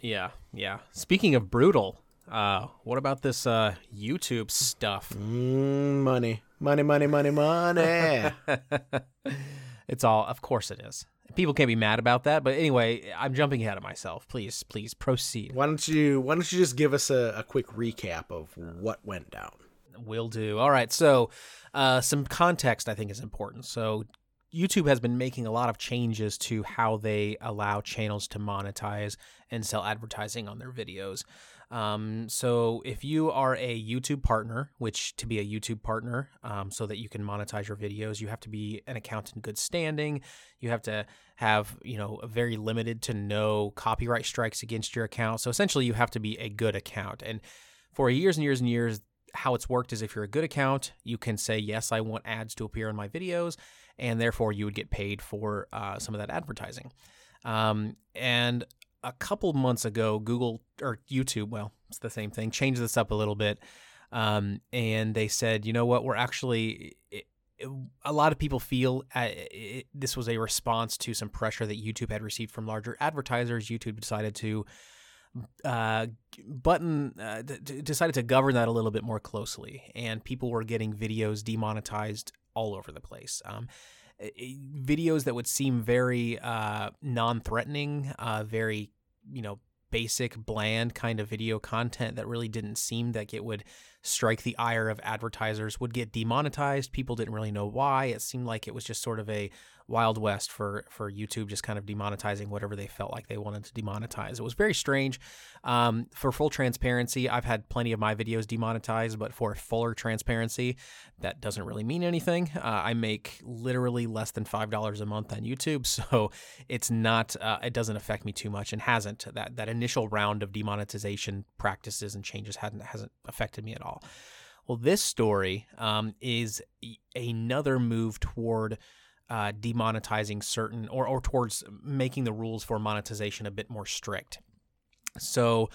Yeah. Yeah. Speaking of brutal, Uh, what about this uh, YouTube stuff? Mm, money, money, money, money, money. It's all, of course it is. People can't be mad about that. But anyway, I'm jumping ahead of myself. Please, please proceed. Why don't you, why don't you just give us a, a quick recap of what went down? Will do. All right. So uh, some context I think is important. So YouTube has been making a lot of changes to how they allow channels to monetize and sell advertising on their videos. Um, so if you are a YouTube partner, which to be a YouTube partner, um, so that you can monetize your videos, you have to be an account in good standing. You have to have, you know, a very limited to no copyright strikes against your account. So essentially you have to be a good account. And for years and years and years, how it's worked is if you're a good account, you can say, yes, I want ads to appear in my videos, and therefore you would get paid for uh, some of that advertising. Um, and a couple months ago, Google or YouTube, well, it's the same thing, changed this up a little bit. Um, and they said, you know what, we're actually, it, it, a lot of people feel uh, it, this was a response to some pressure that YouTube had received from larger advertisers. YouTube decided to Uh, button uh, d- d- decided to govern that a little bit more closely, and people were getting videos demonetized all over the place. Um, videos that would seem very uh, non-threatening, uh, very you know basic, bland kind of video content that really didn't seem like it would strike the ire of advertisers would get demonetized. People didn't really know why. It seemed like it was just sort of a Wild West for for YouTube, just kind of demonetizing whatever they felt like they wanted to demonetize. It was very strange. Um, for full transparency, I've had plenty of my videos demonetized, but for fuller transparency, that doesn't really mean anything. Uh, I make literally less than five dollars a month on YouTube, so it's not uh, it doesn't affect me too much, and hasn't. That that initial round of demonetization practices and changes hadn't hasn't affected me at all. Well, this story um, is e- another move toward Uh, demonetizing certain or, or towards making the rules for monetization a bit more strict. So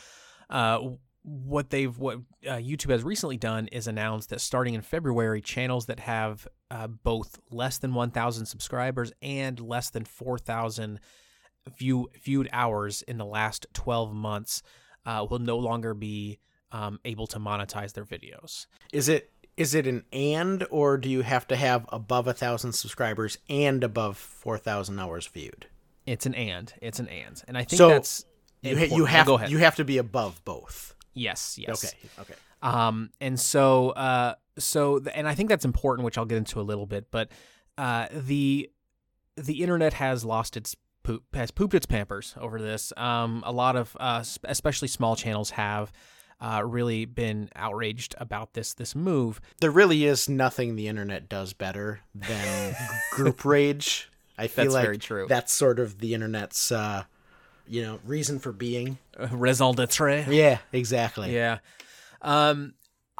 uh, what they've what uh, YouTube has recently done is announced that starting in February, channels that have uh, both less than one thousand subscribers and less than four thousand view, viewed hours in the last twelve months uh, will no longer be um, able to monetize their videos. Is it Is it an and, or do you have to have above one thousand subscribers and above four thousand hours viewed? It's an and. It's an and. And I think so that's you, ha- you have oh, go ahead. You have to be above both. Yes, yes. Okay. Okay. Um and so uh so the, and I think that's important, which I'll get into a little bit, but uh the the internet has lost its poop has pooped its pampers over this. Um a lot of uh especially small channels have Uh, really been outraged about this this move. There really is nothing the internet does better than group rage. I feel that's like very true. That's sort of the internet's, uh, you know, reason for being. Uh, raison d'être. Yeah, exactly. Yeah. Um.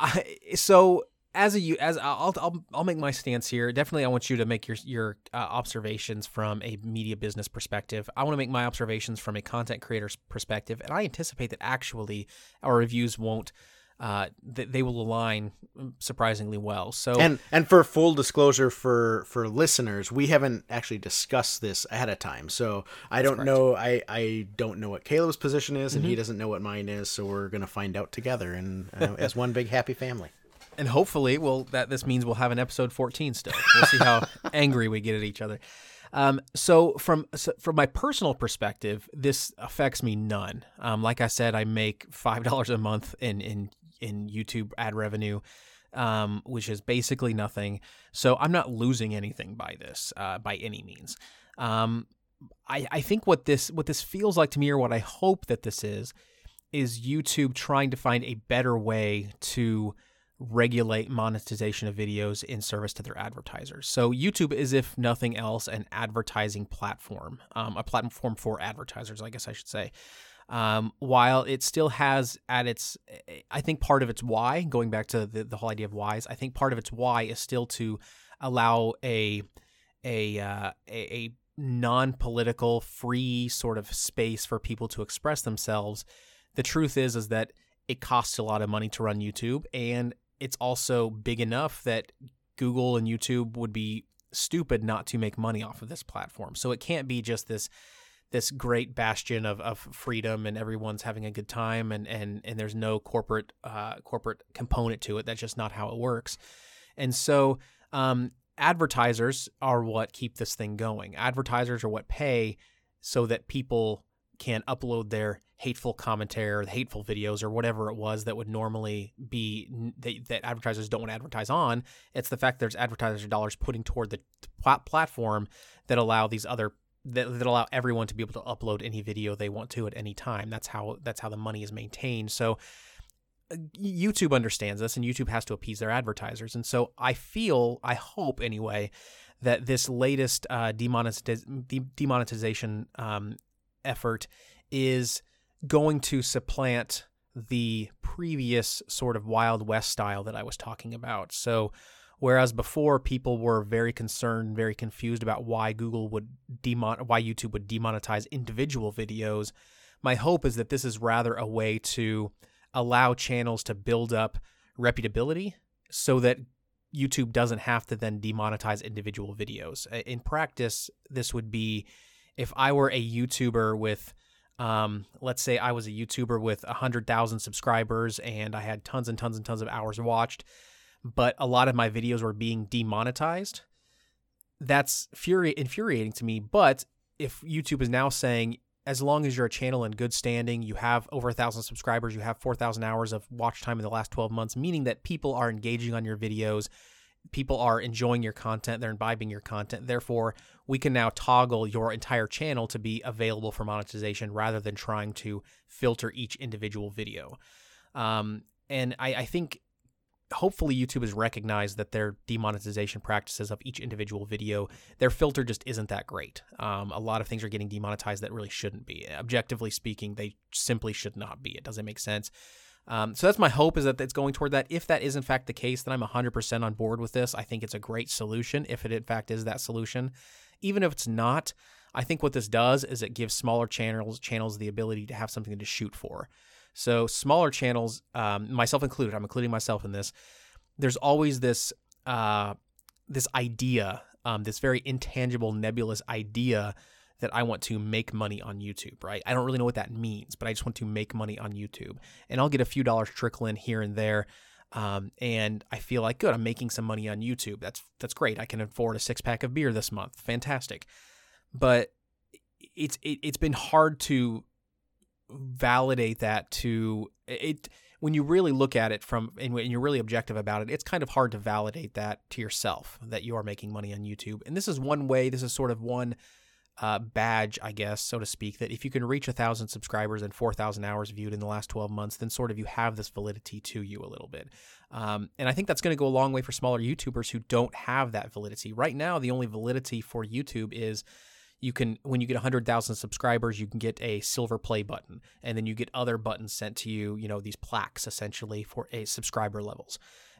I so as a as I'll I'll I'll make my stance here. Definitely, I want you to make your your uh, observations from a media business perspective. I want to make my observations from a content creator's perspective, and I anticipate that actually our reviews won't uh th- they will align surprisingly well. So and and for full disclosure for for listeners, we haven't actually discussed this ahead of time. So I don't correct. know I I don't know what Caleb's position is, and mm-hmm. he doesn't know what mine is. So we're gonna find out together, and uh, as one big happy family. And hopefully, well, that this means we'll have an episode fourteen still. We'll see how angry we get at each other. Um, so from so from my personal perspective, this affects me none. Um, like I said, I make five dollars a month in in, in YouTube ad revenue, um, which is basically nothing. So I'm not losing anything by this, uh, by any means. Um, I, I think what this what this feels like to me, or what I hope that this is, is YouTube trying to find a better way to regulate monetization of videos in service to their advertisers. So YouTube is, if nothing else, an advertising platform, um, a platform for advertisers, I guess I should say. Um, while it still has at its, I think part of its why, going back to the, the whole idea of whys, I think part of its why is still to allow a a uh, a, a non-political, free sort of space for people to express themselves. The truth is, is that it costs a lot of money to run YouTube, and it's also big enough that Google and YouTube would be stupid not to make money off of this platform. So it can't be just this this great bastion of, of freedom and everyone's having a good time, and and, and there's no corporate uh, corporate component to it. That's just not how it works. And so um, advertisers are what keep this thing going. Advertisers are what pay so that people can upload their hateful commentary or the hateful videos or whatever it was that would normally be that, that advertisers don't want to advertise on. It's the fact that there's advertiser dollars putting toward the plat- platform that allow these other that, that allow everyone to be able to upload any video they want to at any time. That's how that's how the money is maintained. So YouTube understands this, and YouTube has to appease their advertisers. And so I feel, I hope anyway, that this latest uh, demonetiz- de- demonetization um, effort is going to supplant the previous sort of Wild West style that I was talking about. So whereas before people were very concerned, very confused about why Google would demon- why YouTube would demonetize individual videos, my hope is that this is rather a way to allow channels to build up reputability so that YouTube doesn't have to then demonetize individual videos. In practice, this would be if I were a YouTuber with, um, let's say I was a YouTuber with one hundred thousand subscribers and I had tons and tons and tons of hours watched, but a lot of my videos were being demonetized. That's furi- infuriating to me. But if YouTube is now saying, as long as you're a channel in good standing, you have over one thousand subscribers, you have four thousand hours of watch time in the last twelve months, meaning that people are engaging on your videos, people are enjoying your content, they're imbibing your content. Therefore, we can now toggle your entire channel to be available for monetization rather than trying to filter each individual video. Um, and I, I think hopefully YouTube has recognized that their demonetization practices of each individual video, their filter just isn't that great. Um, a lot of things are getting demonetized that really shouldn't be. Objectively speaking, they simply should not be. It doesn't make sense. Um, so that's my hope, is that it's going toward that. If that is in fact the case, then I'm one hundred percent on board with this. I think it's a great solution if it in fact is that solution. Even if it's not, I think what this does is it gives smaller channels channels the ability to have something to shoot for. So smaller channels, um, myself included, I'm including myself in this, there's always this uh, this idea, um, this very intangible, nebulous idea that I want to make money on YouTube, right? I don't really know what that means, but I just want to make money on YouTube. And I'll get a few dollars trickle in here and there, um, and I feel like, good, I'm making some money on YouTube. That's that's great. I can afford a six-pack of beer this month. Fantastic. But it's it, it's been hard to validate that to it when you really look at it from and when you're really objective about it. It's kind of hard to validate that to yourself, that you are making money on YouTube. And this is one way, this is sort of one uh, badge, I guess, so to speak, that if you can reach a thousand subscribers and four thousand hours viewed in the last twelve months, then sort of you have this validity to you a little bit. Um, and I think that's going to go a long way for smaller YouTubers who don't have that validity. Right now, the only validity for YouTube is you can, when you get one hundred thousand subscribers, you can get a silver play button, and then you get other buttons sent to you, you know, these plaques essentially for a subscriber levels.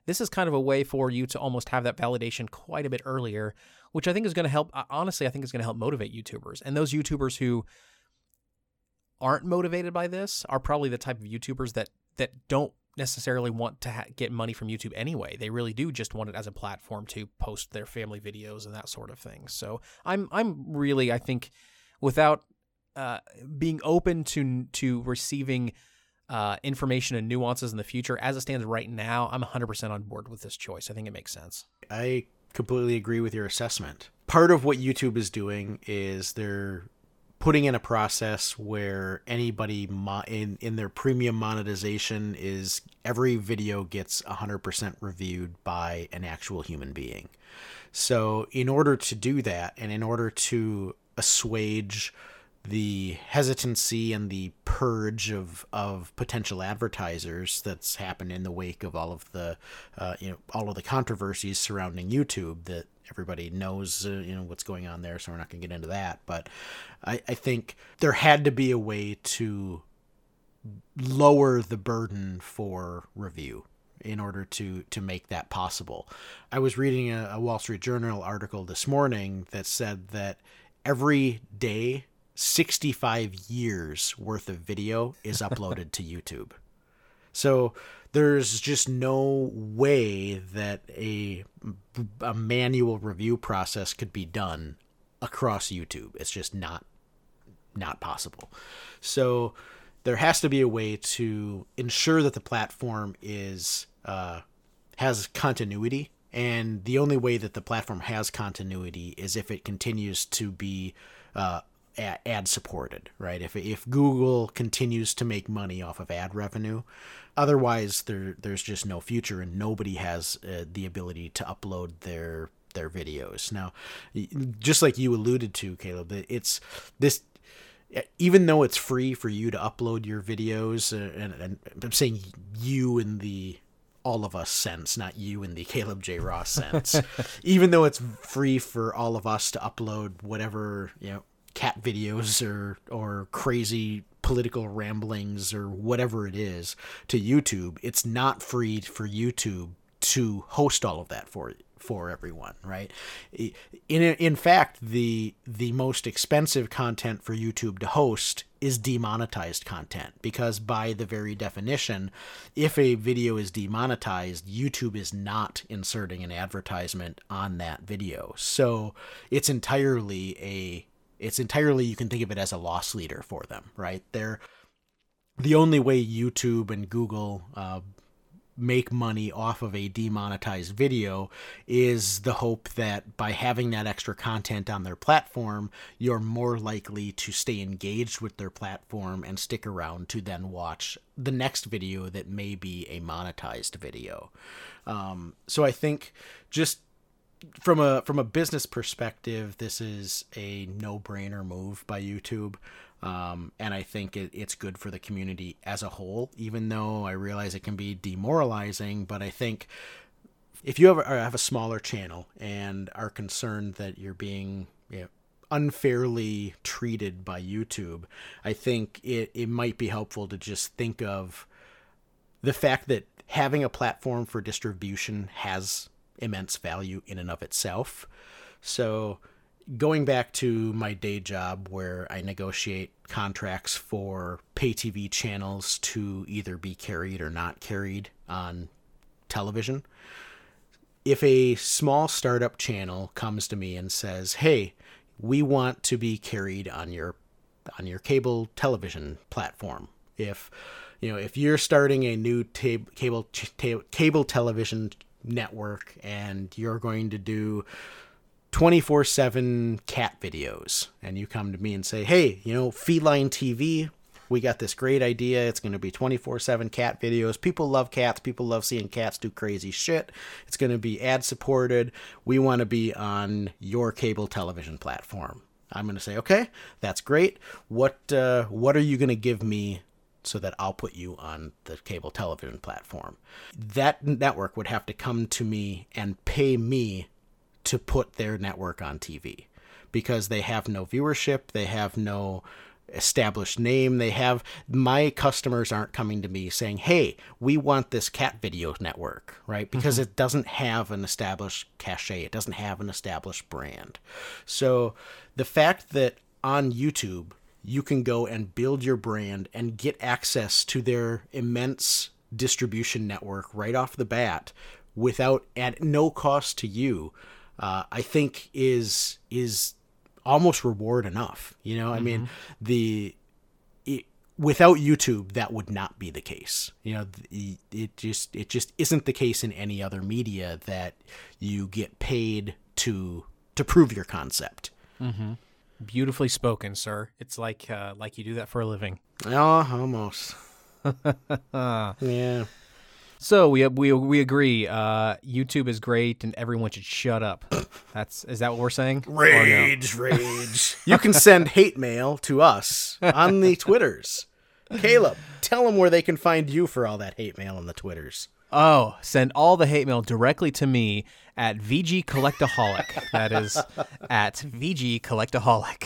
This is kind of a way for you to almost have that validation quite a bit earlier, which I think is going to help, honestly, I think is going to help motivate YouTubers. And those YouTubers who aren't motivated by this are probably the type of YouTubers that, that don't necessarily want to ha- get money from YouTube anyway. They really do just want it as a platform to post their family videos and that sort of thing. So I'm I'm really, I think, without uh, being open to to receiving uh, information and nuances in the future, as it stands right now, I'm one hundred percent on board with this choice. I think it makes sense. I completely agree with your assessment. Part of what YouTube is doing is they're putting in a process where anybody mo- in, in their premium monetization is every video gets one hundred percent reviewed by an actual human being. So in order to do that, and in order to assuage the hesitancy and the purge of, of potential advertisers that's happened in the wake of all of the, uh, you know, all of the controversies surrounding YouTube that everybody knows, uh, you know, what's going on there. So we're not going to get into that. But I, I think there had to be a way to lower the burden for review in order to, to make that possible. I was reading a, a Wall Street Journal article this morning that said that every day, sixty-five years worth of video is uploaded to YouTube. So there's just no way that a, a manual review process could be done across YouTube. It's just not not possible. So there has to be a way to ensure that the platform is uh, has continuity. And the only way that the platform has continuity is if it continues to be uh, ad supported, right? If if Google continues to make money off of ad revenue, otherwise there there's just no future, and nobody has uh, the ability to upload their their videos. Now, just like you alluded to, Caleb, it's this. Even though it's free for you to upload your videos, and, and I'm saying you in the all of us sense, not you in the Caleb J. Ross sense, even though it's free for all of us to upload whatever, you know, cat videos or or crazy political ramblings or whatever it is to YouTube, it's not free for YouTube to host all of that for you. For everyone, right? In in fact, the the most expensive content for YouTube to host is demonetized content, because by the very definition, if a video is demonetized, YouTube is not inserting an advertisement on that video. So it's entirely a it's entirely you can think of it as a loss leader for them, right? They're the only way YouTube and Google uh, make money off of a demonetized video is the hope that by having that extra content on their platform, you're more likely to stay engaged with their platform and stick around to then watch the next video that may be a monetized video. Um, so I think just from a from a business perspective, this is a no-brainer move by YouTube. Um, and I think it, it's good for the community as a whole, even though I realize it can be demoralizing. But I think if you have a, have a smaller channel and are concerned that you're being, you know, unfairly treated by YouTube, I think it, it might be helpful to just think of the fact that having a platform for distribution has immense value in and of itself. So going back to my day job where I negotiate contracts for pay T V channels to either be carried or not carried on television, if a small startup channel comes to me and says, hey, we want to be carried on your on your cable television platform, if you know if you're starting a new tab- cable t- cable television network and you're going to do twenty-four seven cat videos, and you come to me and say, hey, you know, Feline T V, we got this great idea. It's going to be twenty-four seven cat videos. People love cats. People love seeing cats do crazy shit. It's going to be ad supported. We want to be on your cable television platform. I'm going to say, okay, that's great. What, uh, what are you going to give me so that I'll put you on the cable television platform? That network would have to come to me and pay me to put their network on T V, because they have no viewership. They have no established name. They have, my customers aren't coming to me saying, hey, we want this cat video network, right? Because mm-hmm. it doesn't have an established cachet. It doesn't have an established brand. So the fact that on YouTube, you can go and build your brand and get access to their immense distribution network right off the bat without, at no cost to you, Uh, I think is is almost reward enough. You know, mm-hmm. I mean, the it, without YouTube, that would not be the case. You know, the, it just it just isn't the case in any other media that you get paid to to prove your concept. Mm-hmm. Beautifully spoken, sir. It's like uh, like you do that for a living. Oh, almost. Yeah. So we we we agree. Uh, YouTube is great, and everyone should shut up. That's is that what we're saying? Rage, no? rage. You can send hate mail to us on the Twitters. Caleb, tell them where they can find you for all that hate mail on the Twitters. Oh, send all the hate mail directly to me at VGCollectaholic. That is at VGCollectaholic.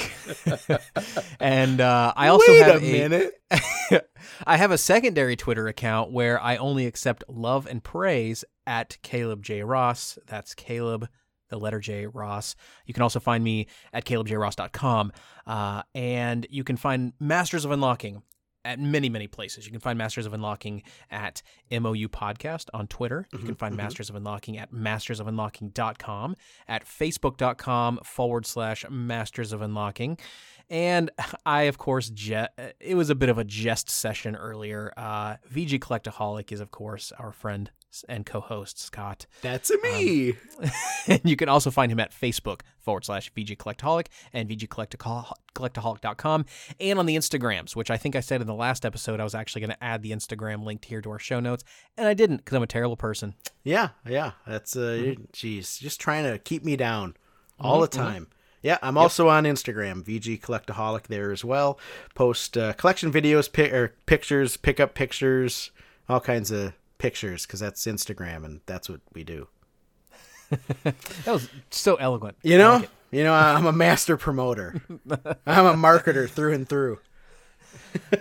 And uh, I also Wait have a minute. A, I have a secondary Twitter account where I only accept love and praise at Caleb J. Ross. That's Caleb, the letter J, Ross. You can also find me at caleb j ross dot com. Uh, and you can find Masters of Unlocking at many, many places. You can find Masters of Unlocking at M O U Podcast on Twitter. You can find mm-hmm. Masters of Unlocking at masters of unlocking dot com, at facebook dot com forward slash Masters of Unlocking. And I, of course, je- it was a bit of a jest session earlier. Uh, V G Collectaholic is, of course, our friend and co-host Scott. That's a me. Um, and you can also find him at Facebook forward slash VGCollectaholic and V G Collectaholic dot com and on the Instagrams, which I think I said in the last episode I was actually going to add the Instagram link here to our show notes, and I didn't because I'm a terrible person. Yeah, yeah. That's, uh, mm-hmm. geez, just trying to keep me down all mm-hmm. the time. Mm-hmm. Yeah, I'm yep. also on Instagram, VGCollectaholic there as well. Post uh, collection videos, pic- or pictures, pick up pictures, all kinds of pictures, because that's Instagram, and that's what we do. That was so eloquent. You know, like you know, I'm a master promoter. I'm a marketer through and through.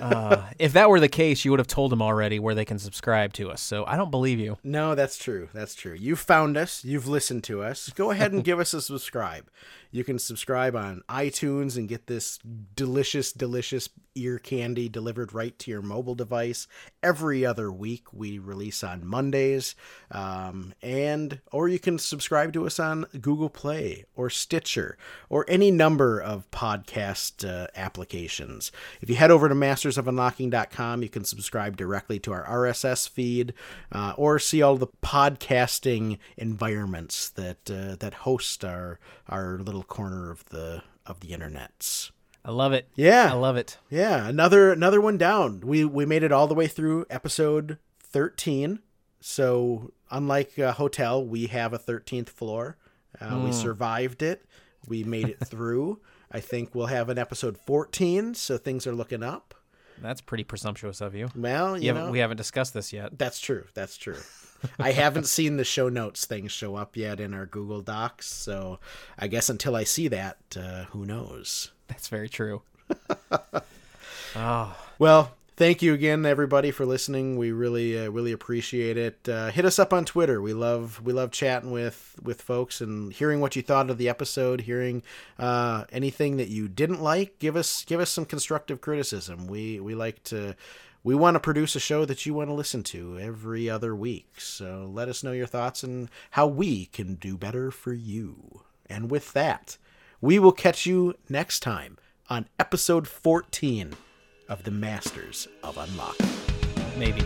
uh, if that were the case, you would have told them already where they can subscribe to us. So I don't believe you. No, that's true. That's true. You found us. You've listened to us. Go ahead and give us a subscribe. You can subscribe on iTunes and get this delicious, delicious ear candy delivered right to your mobile device every other week. We release on Mondays. Um, and or you can subscribe to us on Google Play or Stitcher or any number of podcast uh, applications. If you head over to masters of unlocking dot com, you can subscribe directly to our R S S feed uh, or see all the podcasting environments that uh, that host our our little corner of the of the internets. I love it. Yeah, I love it. Yeah, another another one down. We we made it all the way through episode thirteen. So unlike a hotel, we have a thirteenth floor. Uh, mm. We survived it. We made it through. I think we'll have an episode fourteen, so things are looking up. That's pretty presumptuous of you. Well, you, you haven't, know. We haven't discussed this yet. That's true. That's true. I haven't seen the show notes thing show up yet in our Google Docs, so I guess until I see that, uh, who knows? That's very true. Oh. Well, thank you again, everybody, for listening. We really, uh, really appreciate it. Uh, hit us up on Twitter. We love, we love chatting with, with folks and hearing what you thought of the episode. Hearing uh, anything that you didn't like, give us, give us some constructive criticism. We, we like to, we want to produce a show that you want to listen to every other week. So let us know your thoughts and how we can do better for you. And with that, we will catch you next time on episode fourteen. Of the Masters of Unlocking. Maybe.